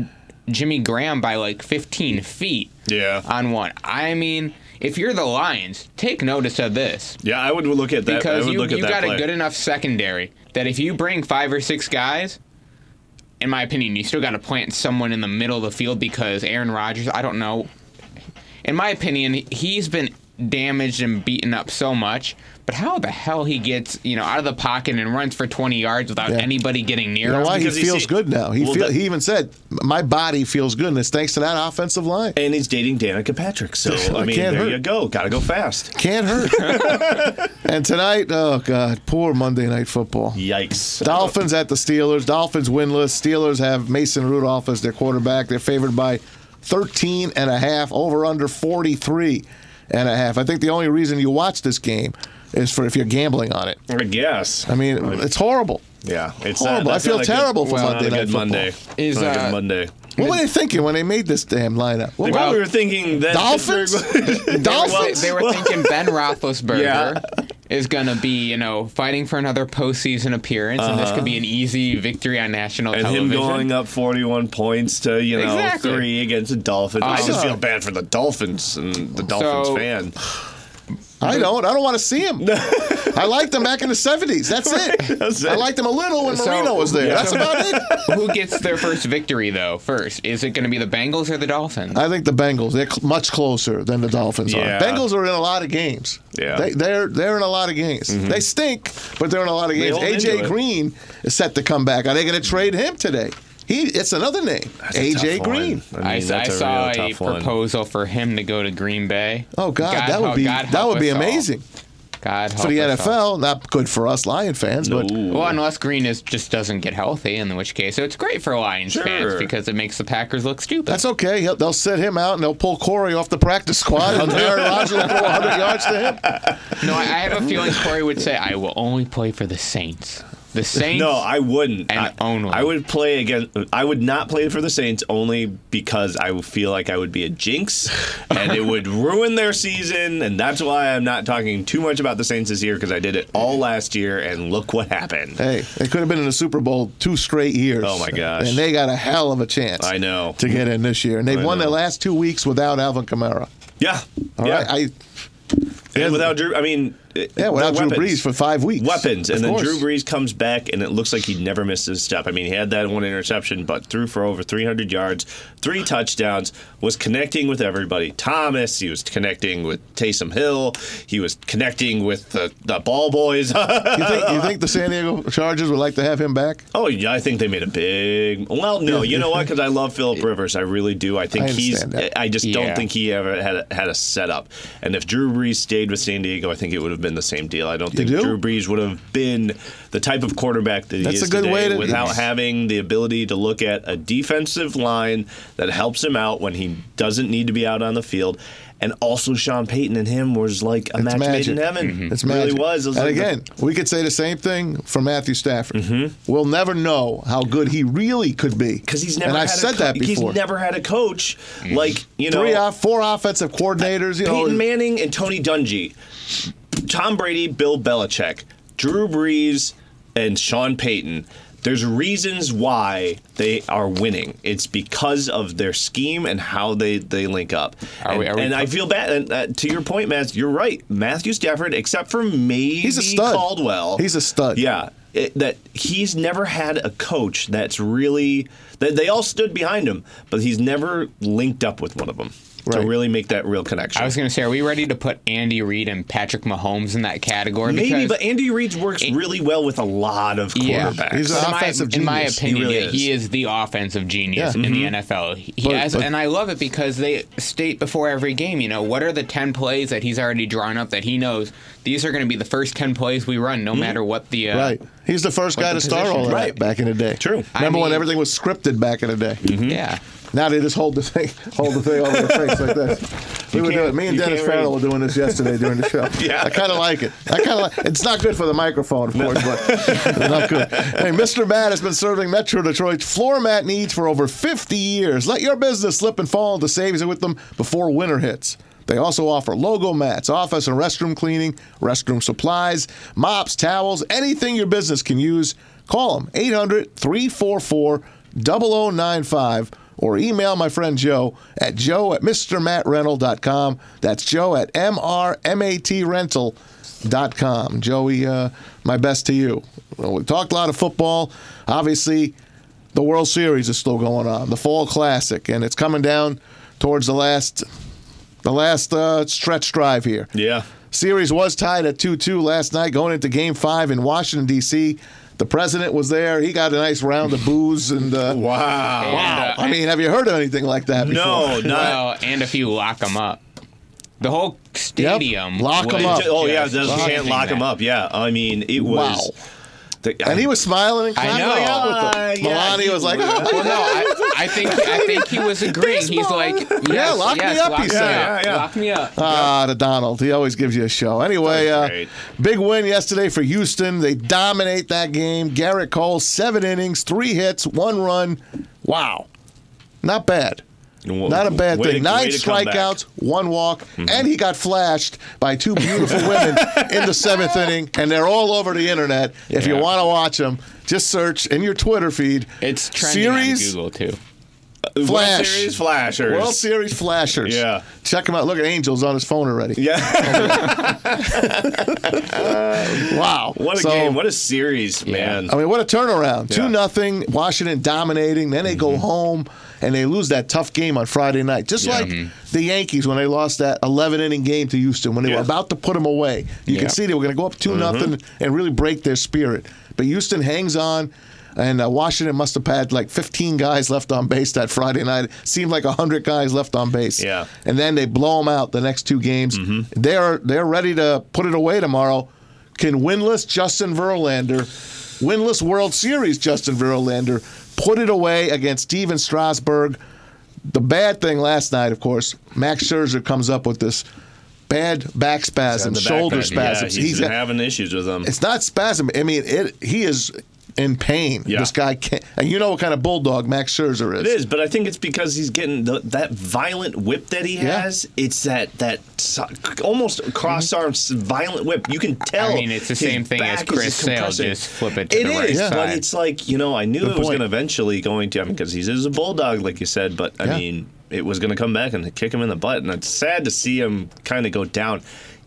Jimmy Graham by like 15 feet on one. I mean, if you're the Lions, take notice of this. Yeah, I would look at that. Because you got a good enough secondary that if you bring 5 or 6 guys, in my opinion, you still got to plant someone in the middle of the field, because Aaron Rodgers, I don't know. In my opinion, he's been damaged and beaten up so much, but how the hell he gets, you know, out of the pocket and runs for 20 yards without anybody getting near him? Why? He feels good now. He even said, "My body feels good," and it's thanks to that offensive line. And he's dating Danica Patrick, so I mean, you go. Got to go fast. Can't hurt. And tonight, oh God, poor Monday Night Football. Yikes! Dolphins at the Steelers. Dolphins winless. Steelers have Mason Rudolph as their quarterback. They're favored by 13.5. Over under 43.5. I think the only reason you watch this game is for if you're gambling on it. I guess. I mean, it's horrible. Yeah, it's horrible. I feel terrible for Monday Night Football. What were they thinking when they made this damn lineup? Well, we were thinking that Dolphins. They were thinking Ben Roethlisberger is gonna be, you know, fighting for another postseason appearance, and this could be an easy victory on national television. And him going up 41 points to 3 against the Dolphins. I just feel bad for the Dolphins and the Dolphins fan. I don't want to see him. I liked them back in the 70s. That's it. I liked them a little when Marino was there. That's about it. Who gets their first victory, though, first? Is it going to be the Bengals or the Dolphins? I think the Bengals. They're much closer than the Dolphins are. Bengals are in a lot of games. Yeah. They're in a lot of games. Mm-hmm. They stink, but they're in a lot of games. A.J. Green is set to come back. Are they going to trade him today? It's another name, A.J. Green. I saw a proposal for him to go to Green Bay. Oh, God that would be amazing. God help for the NFL, not good for us Lion fans. No. But unless Green just doesn't get healthy, in which case so it's great for Lions fans because it makes the Packers look stupid. That's okay. They'll sit him out, and they'll pull Cory off the practice squad, and Aaron Rodgers will throw 100 yards to him. No, I have a feeling Cory would say, "I will only play for the Saints." The Saints? No, I wouldn't. I would play against. I would not play for the Saints only because I feel like I would be a jinx, and it would ruin their season. And that's why I'm not talking too much about the Saints this year, because I did it all last year, and look what happened. Hey, they could have been in the Super Bowl 2 straight years. Oh my gosh! And they got a hell of a chance. I know to get in this year, and they've won their last 2 weeks without Alvin Kamara. Yeah. All right. And without Drew, I mean, without Drew Brees for 5 weeks. Weapons, and then Drew Brees comes back, and it looks like he never missed his step. I mean, he had that one interception, but threw for over 300 yards, 3 touchdowns, was connecting with everybody. Thomas, he was connecting with Taysom Hill, he was connecting with the ball boys. You think the San Diego Chargers would like to have him back? Oh, yeah, I think they made a big. Well, no, you know what? Because I love Phillip Rivers, I really do. I think don't think he ever had a setup. And if Drew Brees stayed with San Diego, I think it would have been the same deal. I don't think Drew Brees would have been the type of quarterback that he is today without having the ability to look at a defensive line that helps him out when he doesn't need to be out on the field. And also Sean Payton and him was like a match made in heaven. Mm-hmm. It's magic. It really was. We could say the same thing for Matthew Stafford. Mm-hmm. We'll never know how good he really could be. Because he's never that before. He's never had a coach like, you know. 4 offensive coordinators. Peyton Manning and Tony Dungy. Tom Brady, Bill Belichick. Drew Brees and Sean Payton. There's reasons why they are winning. It's because of their scheme and how they link up. I feel bad. And to your point, Matt, you're right. Matthew Stafford, except for maybe he's a stud. Caldwell. He's a stud. Yeah. That he's never had a coach that's really – that they all stood behind him, but he's never linked up with one of them. Right. To really make that real connection. I was going to say, are we ready to put Andy Reid and Patrick Mahomes in that category? Maybe, because but Andy Reid works really well with a lot of quarterbacks. Yeah. He's an offensive genius. In my opinion, he is the offensive genius in the NFL. And I love it because they state before every game, you know, what are the 10 plays that he's already drawn up that he knows – these are going to be the first 10 plays we run, no matter what the right. He's the first guy to star all that back in the day. True. Remember when everything was scripted back in the day? Mm-hmm. Yeah. Now they just hold the thing over their face like this. We were doing it. Me and Dennis Farrell were doing this yesterday during the show. Yeah. I kind of like it. It's not good for the microphone, of course, but it's not good. Hey, Mr. Matt has been serving Metro Detroit's floor mat needs for over 50 years. Let your business slip and fall into savings with them before winter hits. They also offer logo mats, office and restroom cleaning, restroom supplies, mops, towels, anything your business can use. Call them 800-344-0095 or email my friend Joe at MrMattRental.com. That's Joe at MrMattRental.com. Joey, my best to you. Well, we talked a lot of football. Obviously, the World Series is still going on, the Fall Classic, and it's coming down towards the last stretch drive here. Yeah. Series was tied at 2-2 last night going into Game 5 in Washington, D.C. The president was there. He got a nice round of boos. And Wow. I mean, have you heard of anything like that before? No, not. And if you lock them up. The whole stadium. Yep. Lock them up. Oh, yeah. You can't lock them up. Yeah. I mean, it was. Wow. And he was smiling and clapping out with them. Melania was like, I think he was agreeing. He's like, lock me up. Ah, the Donald. He always gives you a show. Anyway, big win yesterday for Houston. They dominate that game. Garrett Cole, 7 innings, 3 hits, 1 run. Wow. Not bad. Not a bad thing. 9 strikeouts, 1 walk, and he got flashed by 2 beautiful women in the 7th inning, and they're all over the internet. If you want to watch them, just search in your Twitter feed. It's trending on Google, too. World Series Flashers. World Series Flashers. Yeah. Check him out. Look at Angel's on his phone already. Yeah. Wow. What a game. What a series, man. Yeah. I mean, what a turnaround. 2-0, Washington dominating. Then they go home, and they lose that tough game on Friday night. Just like the Yankees when they lost that 11-inning game to Houston, when they were about to put them away. You can see they were going to go up 2-0 and really break their spirit. But Houston hangs on. And Washington must have had like 15 guys left on base that Friday night. It seemed like 100 guys left on base. Yeah. And then they blow them out the next 2 games. Mm-hmm. They're ready to put it away tomorrow. Can winless Justin Verlander, winless World Series Justin Verlander, put it away against Steven Strasburg? The bad thing last night, of course, Max Scherzer comes up with this. Bad back spasms, shoulder spasms. Yeah, he's having issues with them. It's not spasm. I mean, he is in pain. Yeah. This guy can't. And you know what kind of bulldog Max Scherzer is. It is, but I think it's because he's getting that violent whip that he has. It's that almost cross-arm violent whip. You can tell. I mean, it's the same thing as Chris Sale. Just flip it to the right side. But it's like, I knew it was going to eventually going to. I mean, because he's a bulldog, like you said, but I mean, it was going to come back and kick him in the butt. And it's sad to see him kind of go down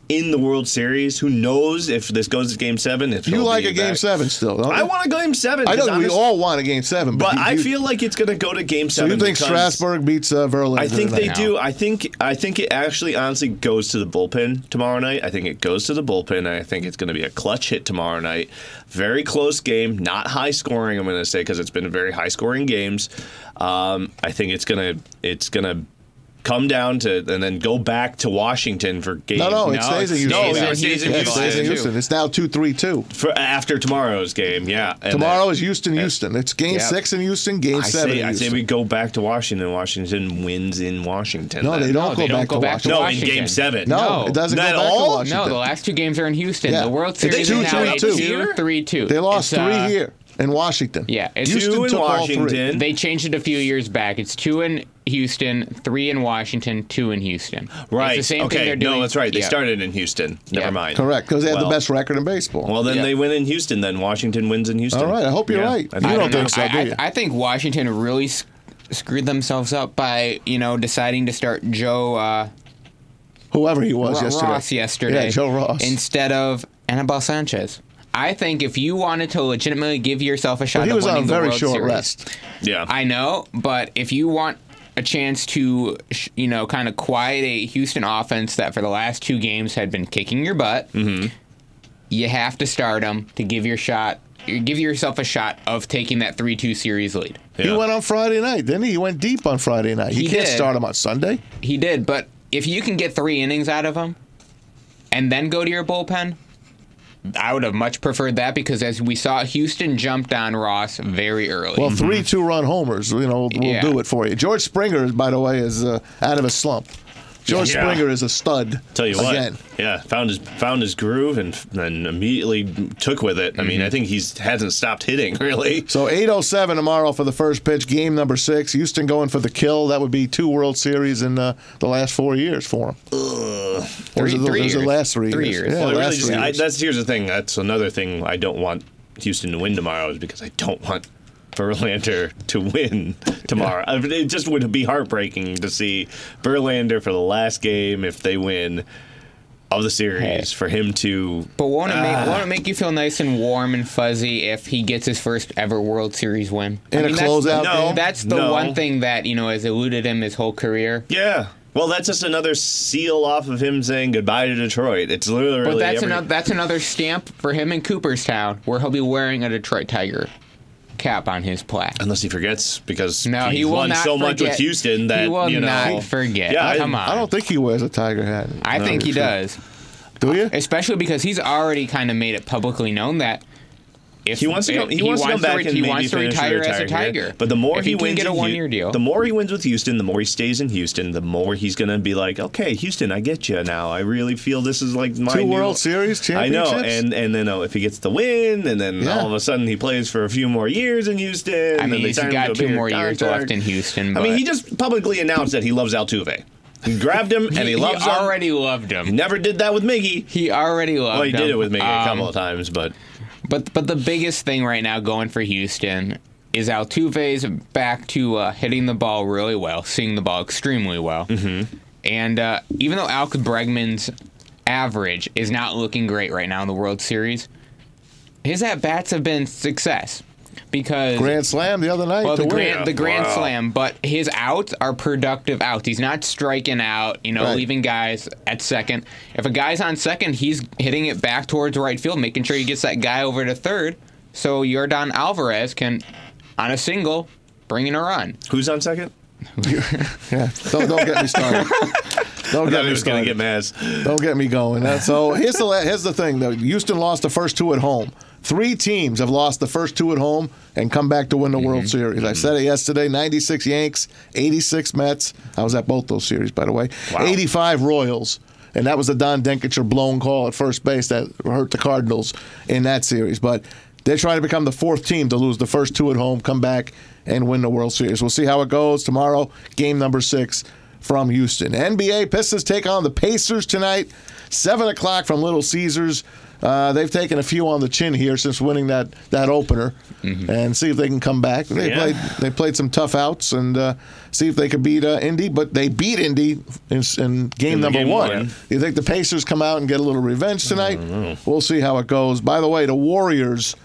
in the World Series. Who knows if this goes to Game 7? You like a Game 7 still, don't you? I want a Game 7. I know we all want a Game 7. But I feel like it's going to go to Game 7. So you think Strasburg beats Verlander? I think they do. I think it actually honestly goes to the bullpen tomorrow night. I think it goes to the bullpen, and I think it's going to be a clutch hit tomorrow night. Very close game. Not high scoring, I'm going to say, because it's been very high scoring games. I think it's going to come down to and then go back to Washington for game. No, it stays in Houston. No, it stays in Houston. It's now 2-3-2 for after tomorrow's game. Yeah, and tomorrow is Houston. It's game 6 in Houston. Game 7. In Houston. I say we go back to Washington. Washington wins in Washington. No, they don't go back to Washington. No, in game 7. No, it doesn't go back to Washington. No, the last 2 games are in Houston. Yeah. The World Series is now 2-3-2. They lost 3 here. In Washington. Yeah. It's Houston 2 in Washington. They changed it a few years back. It's 2 in Houston, 3 in Washington, 2 in Houston. Right. It's the same thing they're doing. No, that's right. They started in Houston. Never mind. Correct, because they had the best record in baseball. Well, then they win in Houston. Then Washington wins in Houston. All right. I hope you're right. I don't think so, do you? I think Washington really screwed themselves up by, deciding to start Joe... whoever he was yesterday. Ross yesterday. Yeah, Joe Ross. Instead of Anibal Sanchez. I think if you wanted to legitimately give yourself a shot at winning the World Series. He was on a very short rest. Yeah. I know, but if you want a chance to, kind of quiet a Houston offense that for the last 2 games had been kicking your butt, you have to start them to give yourself a shot of taking that 3-2 series lead. Yeah. He went on Friday night, didn't he? He went deep on Friday night. You can't start him on Sunday. He did, but if you can get 3 innings out of him, and then go to your bullpen, I would have much preferred that, because as we saw, Houston jumped on Ross very early. Well, 3 2-run homers, you know, will do it for you. George Springer, by the way, is out of a slump. George Springer is a stud. Tell you again. What, found his groove and then immediately took with it. I mean, I think he hasn't stopped hitting really. So 8:07 tomorrow for the first pitch, game number 6. Houston going for the kill. That would be 2 World Series in the last 4 years for him. Those are the last three years. Yeah, well, last really just, 3 years. Here's the thing. That's another thing I don't want Houston to win tomorrow, is because I don't want Verlander to win tomorrow. Yeah. It just would be heartbreaking to see Verlander for the last game, if they win, of the series, for him to... But won't it make you feel nice and warm and fuzzy if he gets his first ever World Series win? In a closeout? No. That's the one thing that, you know, has eluded him his whole career. Yeah. Well, that's just another seal off of him saying goodbye to Detroit. It's literally... But that's another stamp for him in Cooperstown, where he'll be wearing a Detroit Tiger cap on his plaque, unless he forgets, because he will won not so forget. Much with Houston that he will not forget. Yeah, Come on. I don't think he wears a tiger hat. I think he does. Do you? Especially because he's already kind of made it publicly known that if he wants to come, he wants to retire as a Tiger. Yeah. But the more he wins, get a one-year deal. The more he wins with Houston, the more he stays in Houston, the more he's going to be like, okay, Houston, I get you now. I really feel this is like my 2 World Series championships. I know, and then if he gets the win, and then all of a sudden he plays for a few more years in Houston. I mean, he's got 2 more years left in Houston. But I mean, he just publicly announced that he loves Altuve. He grabbed him, and he already loved him. He never did that with Miggy. He already loved him. Well, he did it with Miggy a couple of times, but... But the biggest thing right now going for Houston is Altuve's back to hitting the ball really well, seeing the ball extremely well. Mm-hmm. And even though Alec Bregman's average is not looking great right now in the World Series, his at-bats have been success. Because grand slam the other night. Well, the grand slam, but his outs are productive outs. He's not striking out, leaving guys at second. If a guy's on second, he's hitting it back towards right field, making sure he gets that guy over to third, so Yordan Alvarez can, on a single, bring in a run. Who's on second? Don't get me started. Don't get me going. So here's the thing, though. Houston lost the first 2 at home. 3 teams have lost the first 2 at home and come back to win the World Series. I said it yesterday, 96 Yanks, 86 Mets. I was at both those series, by the way. Wow. 85 Royals. And that was the Don Denkinger blown call at first base that hurt the Cardinals in that series. But they're trying to become the 4th team to lose the first 2 at home, come back, and win the World Series. We'll see how it goes tomorrow, game number 6 from Houston. NBA Pistons take on the Pacers tonight, 7 o'clock from Little Caesars. They've taken a few on the chin here since winning that opener, and see if they can come back. They played some tough outs and see if they could beat Indy, but they beat Indy in game number one. You think the Pacers come out and get a little revenge tonight? We'll see how it goes. By the way, the Warriors,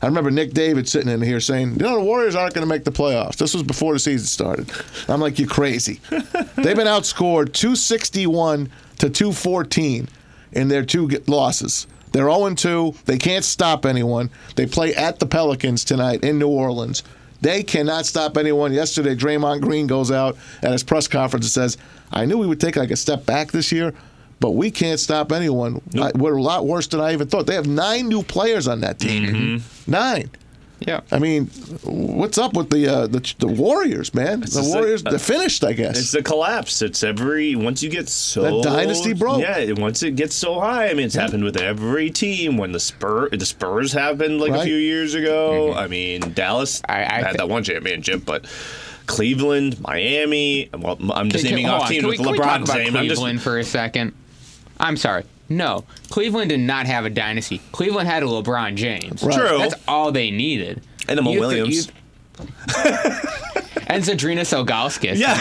I remember Nick David sitting in here saying, the Warriors aren't going to make the playoffs. This was before the season started. I'm like, you're crazy. They've been outscored 261 to 214 in their 2 losses. They're 0-2. They can't stop anyone. They play at the Pelicans tonight in New Orleans. They cannot stop anyone. Yesterday, Draymond Green goes out at his press conference and says, I knew we would take a step back this year, but we can't stop anyone. Nope. We're a lot worse than I even thought. They have 9 new players on that team. Mm-hmm. 9. Yeah. I mean, what's up with the Warriors, man? The Warriors, they're finished, I guess. It's the collapse. It's once you get so... That dynasty broke. Yeah, once it gets so high, I mean, it's happened with every team. When the Spurs happened a few years ago. I mean, Dallas had that one championship, but... Cleveland, Miami... Well, I'm just naming off teams with LeBron's name. Cleveland for a second? I'm sorry. No, Cleveland did not have a dynasty. Cleveland had a LeBron James. Right. True. That's all they needed. And Emma Williams. And Zadrina Selgauskas. Yeah.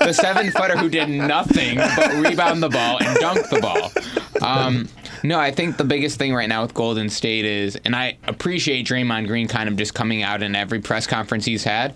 The 7-footer who did nothing but rebound the ball and dunk the ball. No, I think the biggest thing right now with Golden State is, and I appreciate Draymond Green kind of just coming out in every press conference he's had,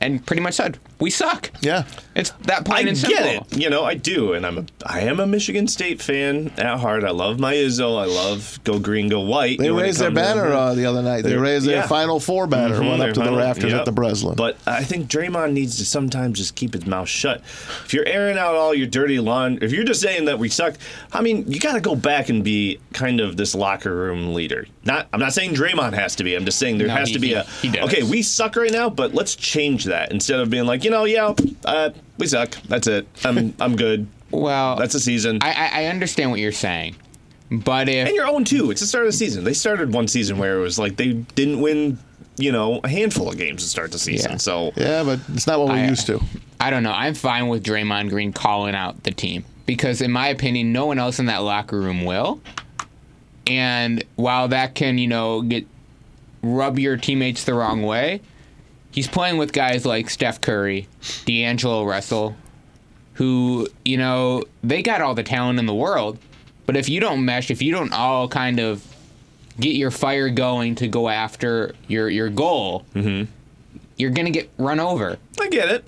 and pretty much said, We suck. Yeah. It's that plain and simple. I get it. You know, I do. And I am a Michigan State fan at heart. I love my Izzo. I love go green, go white. They raised their banner the other night. They raised their Final Four banner. Mm-hmm, went up to the rafters at the Breslin. But I think Draymond needs to sometimes just keep his mouth shut. If you're airing out all your dirty laundry, if you're just saying that we suck, I mean, you got to go back and be kind of this locker room leader. I'm not saying Draymond has to be. I'm just saying there has to be, we suck right now, but let's change that instead of being like, we suck. That's it. I'm good. Well, that's the season. I understand what you're saying, but if and you're 0-2, it's the start of the season. They started one season where it was like they didn't win, a handful of games to start the season. Yeah. So yeah, but it's not what we're used to. I don't know. I'm fine with Draymond Green calling out the team because, in my opinion, no one else in that locker room will. And while that can, rub your teammates the wrong way, he's playing with guys like Steph Curry, D'Angelo Russell, who, they got all the talent in the world. But if you don't mesh, if you don't all kind of get your fire going to go after your goal, mm-hmm. you're going to get run over. I get it.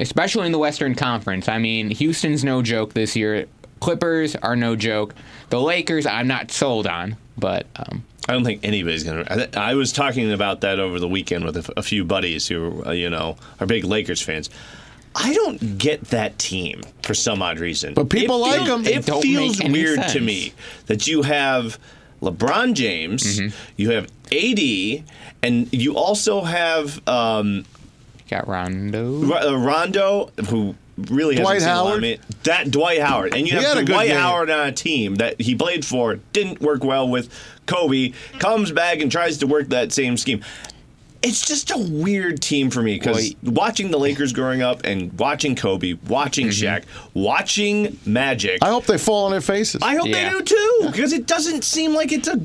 Especially in the Western Conference. I mean, Houston's no joke this year. Clippers are no joke. The Lakers, I'm not sold on, but... I don't think anybody's going to... I was talking about that over the weekend with a few buddies who, are big Lakers fans. I don't get that team for some odd reason. But people like them. It feels weird to me that you have LeBron James, mm-hmm. you have AD, and you also have... got Rondo. Rondo, who... Really Dwight Howard, that Dwight Howard, and you have Dwight Howard on a team that he played for, didn't work well with Kobe, comes back and tries to work that same scheme. It's just a weird team for me because watching the Lakers growing up and watching Kobe, watching Shaq, watching Magic. I hope they fall on their faces. I hope they do too because it doesn't seem like it's a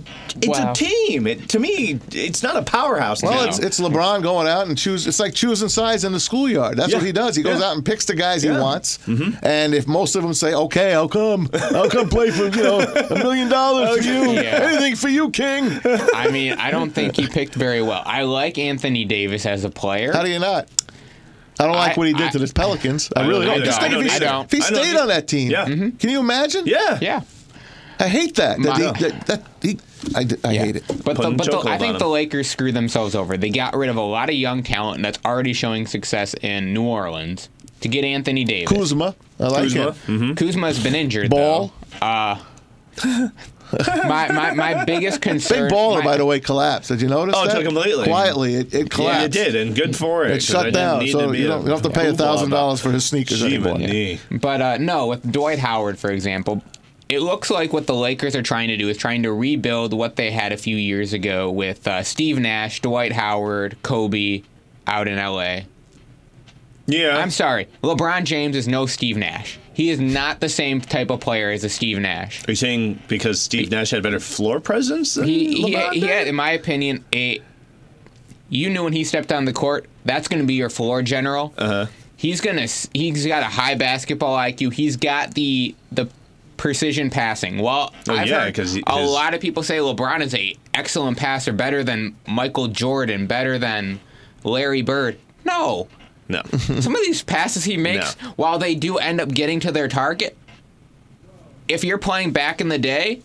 team. To me, it's not a powerhouse. Well, it's LeBron going out and choose. It's like choosing sides in the schoolyard. That's what he does. He goes out and picks the guys he wants. Mm-hmm. And if most of them say, "Okay, I'll come play for $1 million for you, anything for you, King." I mean, I don't think he picked very well. I like Anthony Davis as a player. How do you not? I don't like what he did to the Pelicans. I really don't. If he stayed on that team, can you imagine? Yeah. Yeah. I hate that. I hate it. But I think the Lakers screwed themselves over. They got rid of a lot of young talent that's already showing success in New Orleans to get Anthony Davis. Kuzma. I like him. Mm-hmm. Kuzma's been injured, though. My biggest concern. Big baller, by the way, collapsed. Did you notice that? Oh, completely. Quietly, it collapsed. Yeah, it did, and good for it. It shut down, so you don't have to pay $1,000 for his sneakers anymore. Yeah. But no, with Dwight Howard, for example, it looks like what the Lakers are trying to do is trying to rebuild what they had a few years ago with Steve Nash, Dwight Howard, Kobe out in L.A. Yeah. I'm sorry. LeBron James is no Steve Nash. He is not the same type of player as a Steve Nash. Are you saying because Steve Nash had better floor presence than LeBron? He had, in my opinion, you knew when he stepped on the court, that's going to be your floor general. Uh-huh. He's got a high basketball IQ. He's got the precision passing. Well, I've heard a lot of people say LeBron is an excellent passer, better than Michael Jordan, better than Larry Bird. No. Some of these passes he makes, while they do end up getting to their target, if you're playing back in the day,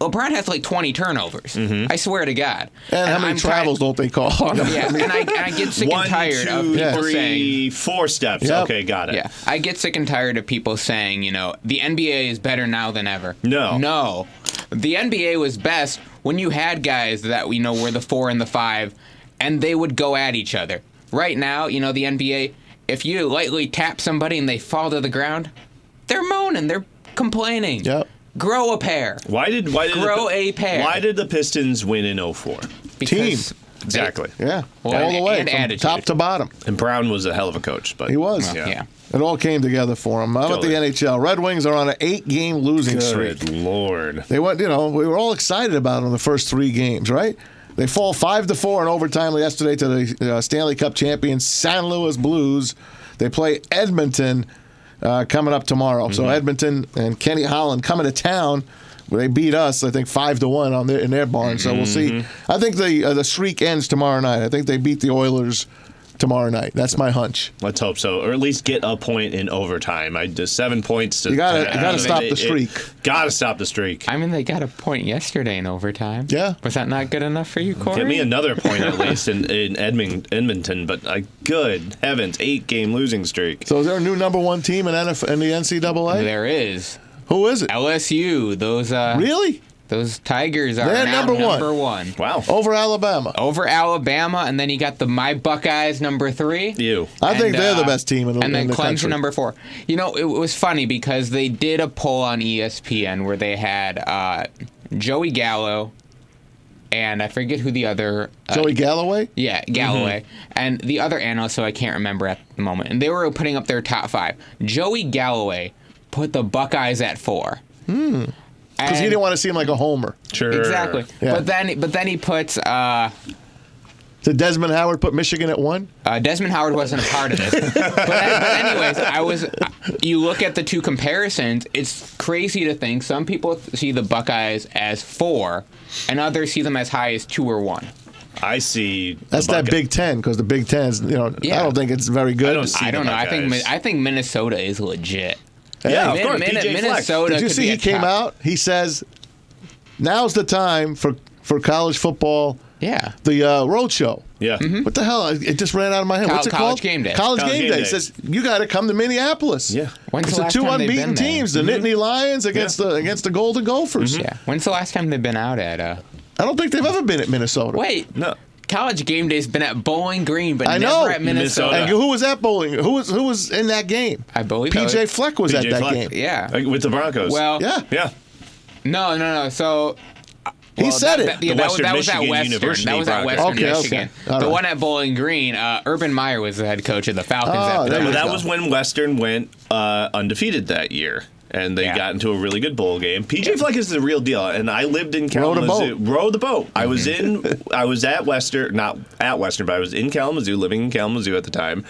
LeBron has like 20 turnovers. Mm-hmm. I swear to God. And how many travels don't they call? Yeah, and I get sick and tired of people saying... 4 steps. Yep. Okay, got it. Yeah, I get sick and tired of people saying, the NBA is better now than ever. No. The NBA was best when you had guys that, were the 4 and the 5, and they would go at each other. Right now, the NBA, if you lightly tap somebody and they fall to the ground, they're moaning, they're complaining. Yep. Grow a pair. Why did the Pistons win in 04? Because team. Exactly. All the way from top to bottom. And Brown was a hell of a coach, but he was. Yeah. It all came together for him. How about the NHL? Red Wings are on an 8-game losing streak. Good Lord. They went, we were all excited about them the first 3 games, right? They fall 5-4 in overtime yesterday to the Stanley Cup champions San Luis Blues. They play Edmonton coming up tomorrow. Mm-hmm. So Edmonton and Kenny Holland coming to town. They beat us, I think, 5-1 in their barn. So we'll see. I think the streak ends tomorrow night. I think they beat the Oilers tomorrow night. That's my hunch. Let's hope so, or at least get a point in overtime. I just 7 points. To, you gotta stop the streak. Gotta stop the streak. I mean, they got a point yesterday in overtime. Yeah, was that not good enough for you, Corey? Get me another point at least in Edmonton. But good heavens, 8-game losing streak. So is there a new number one team in the NCAA? There is. Who is it? LSU. Those really. Those Tigers are number one. Wow. Over Alabama, and then you got the My Buckeyes number 3. Ew. I think they're the best team in the country. And then Clemson number 4. You know, it was funny because they did a poll on ESPN where they had Joey Gallo and I forget who the other... Joey Galloway? Yeah, Galloway. Mm-hmm. And the other analyst, so I can't remember at the moment. And they were putting up their top 5. Joey Galloway put the Buckeyes at 4. Hmm. Because he didn't want to seem like a homer. Sure. Exactly. Yeah. But then he puts... Did Desmond Howard put Michigan at 1? Desmond Howard wasn't a part of this. but anyways, you look at the two comparisons, it's crazy to think some people see the Buckeyes as 4, and others see them as high as 2 or 1. I see. That's that Big Ten, because the Big Ten's, I don't think it's very good. I don't know. I think Minnesota is legit. Yeah, of course. Minnesota. Did you see he came out? He says, "Now's the time for college football." Yeah. The road show. Yeah. Mm-hmm. What the hell? It just ran out of my head. What's it called? College Game Day. College Game Day says you got to come to Minneapolis. Yeah. It's the two unbeaten teams, the Nittany Lions against the Golden Gophers. Mm-hmm. Yeah. When's the last time they've been out at? I don't think they've ever been at Minnesota. Wait. No. College Game Day's been at Bowling Green, but never at Minnesota. And who was at Bowling? Who was in that game? I believe P.J. Fleck was at that game. Yeah, with the Broncos. Well, yeah. No. So he said it. That was at Western Michigan. Okay. The one at Bowling Green. Urban Meyer was the head coach of the Falcons. That was when Western went undefeated that year. And they got into a really good bowl game. P.J. Fleck is the real deal, and I lived in Kalamazoo. Row the boat. I was in Kalamazoo, living in Kalamazoo at the time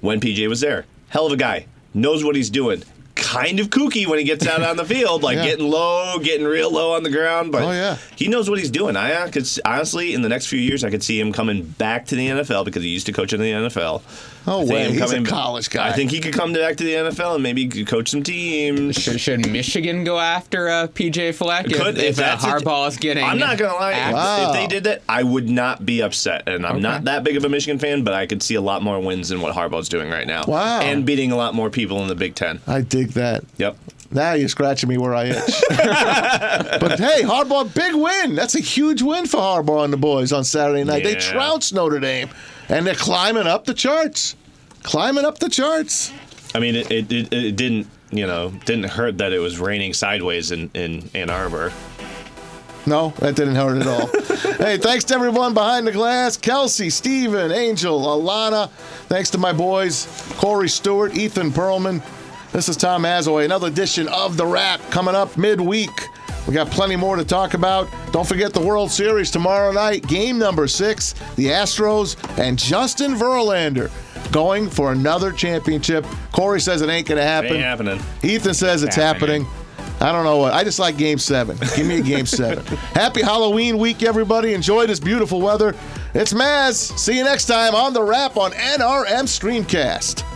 when P.J. was there. Hell of a guy. Knows what he's doing. Kind of kooky when he gets out on the field, like getting real low on the ground. But he knows what he's doing. I could honestly, in the next few years, I could see him coming back to the NFL because he used to coach in the NFL. Oh, wait, he's a college guy. I think he could come back to the NFL and maybe coach some teams. Should Michigan go after P.J. Fleck? Harbaugh is getting... I'm not going to lie. Wow. If they did that, I would not be upset. And I'm not that big of a Michigan fan, but I could see a lot more wins than what Harbaugh's doing right now. Wow. And beating a lot more people in the Big Ten. I dig that. Yep. Now you're scratching me where I itch. But hey, Harbaugh, big win. That's a huge win for Harbaugh and the boys on Saturday night. Yeah. They trounced Notre Dame. And they're climbing up the charts. I mean, it didn't hurt that it was raining sideways in Ann Arbor. No, that didn't hurt at all. Hey, thanks to everyone behind the glass. Kelsey, Steven, Angel, Alana. Thanks to my boys, Cory Stewart, Ethan Perlman. This is Tom Mazaway. Another edition of The Wrap coming up midweek. We got plenty more to talk about. Don't forget the World Series tomorrow night. Game number 6, the Astros and Justin Verlander going for another championship. Corey says it ain't going to happen. It ain't happening. Ethan says it's happening. I don't know what. I just like Game 7. Give me a Game 7. Happy Halloween week, everybody. Enjoy this beautiful weather. It's Maz. See you next time on The Wrap on NRM Streamcast.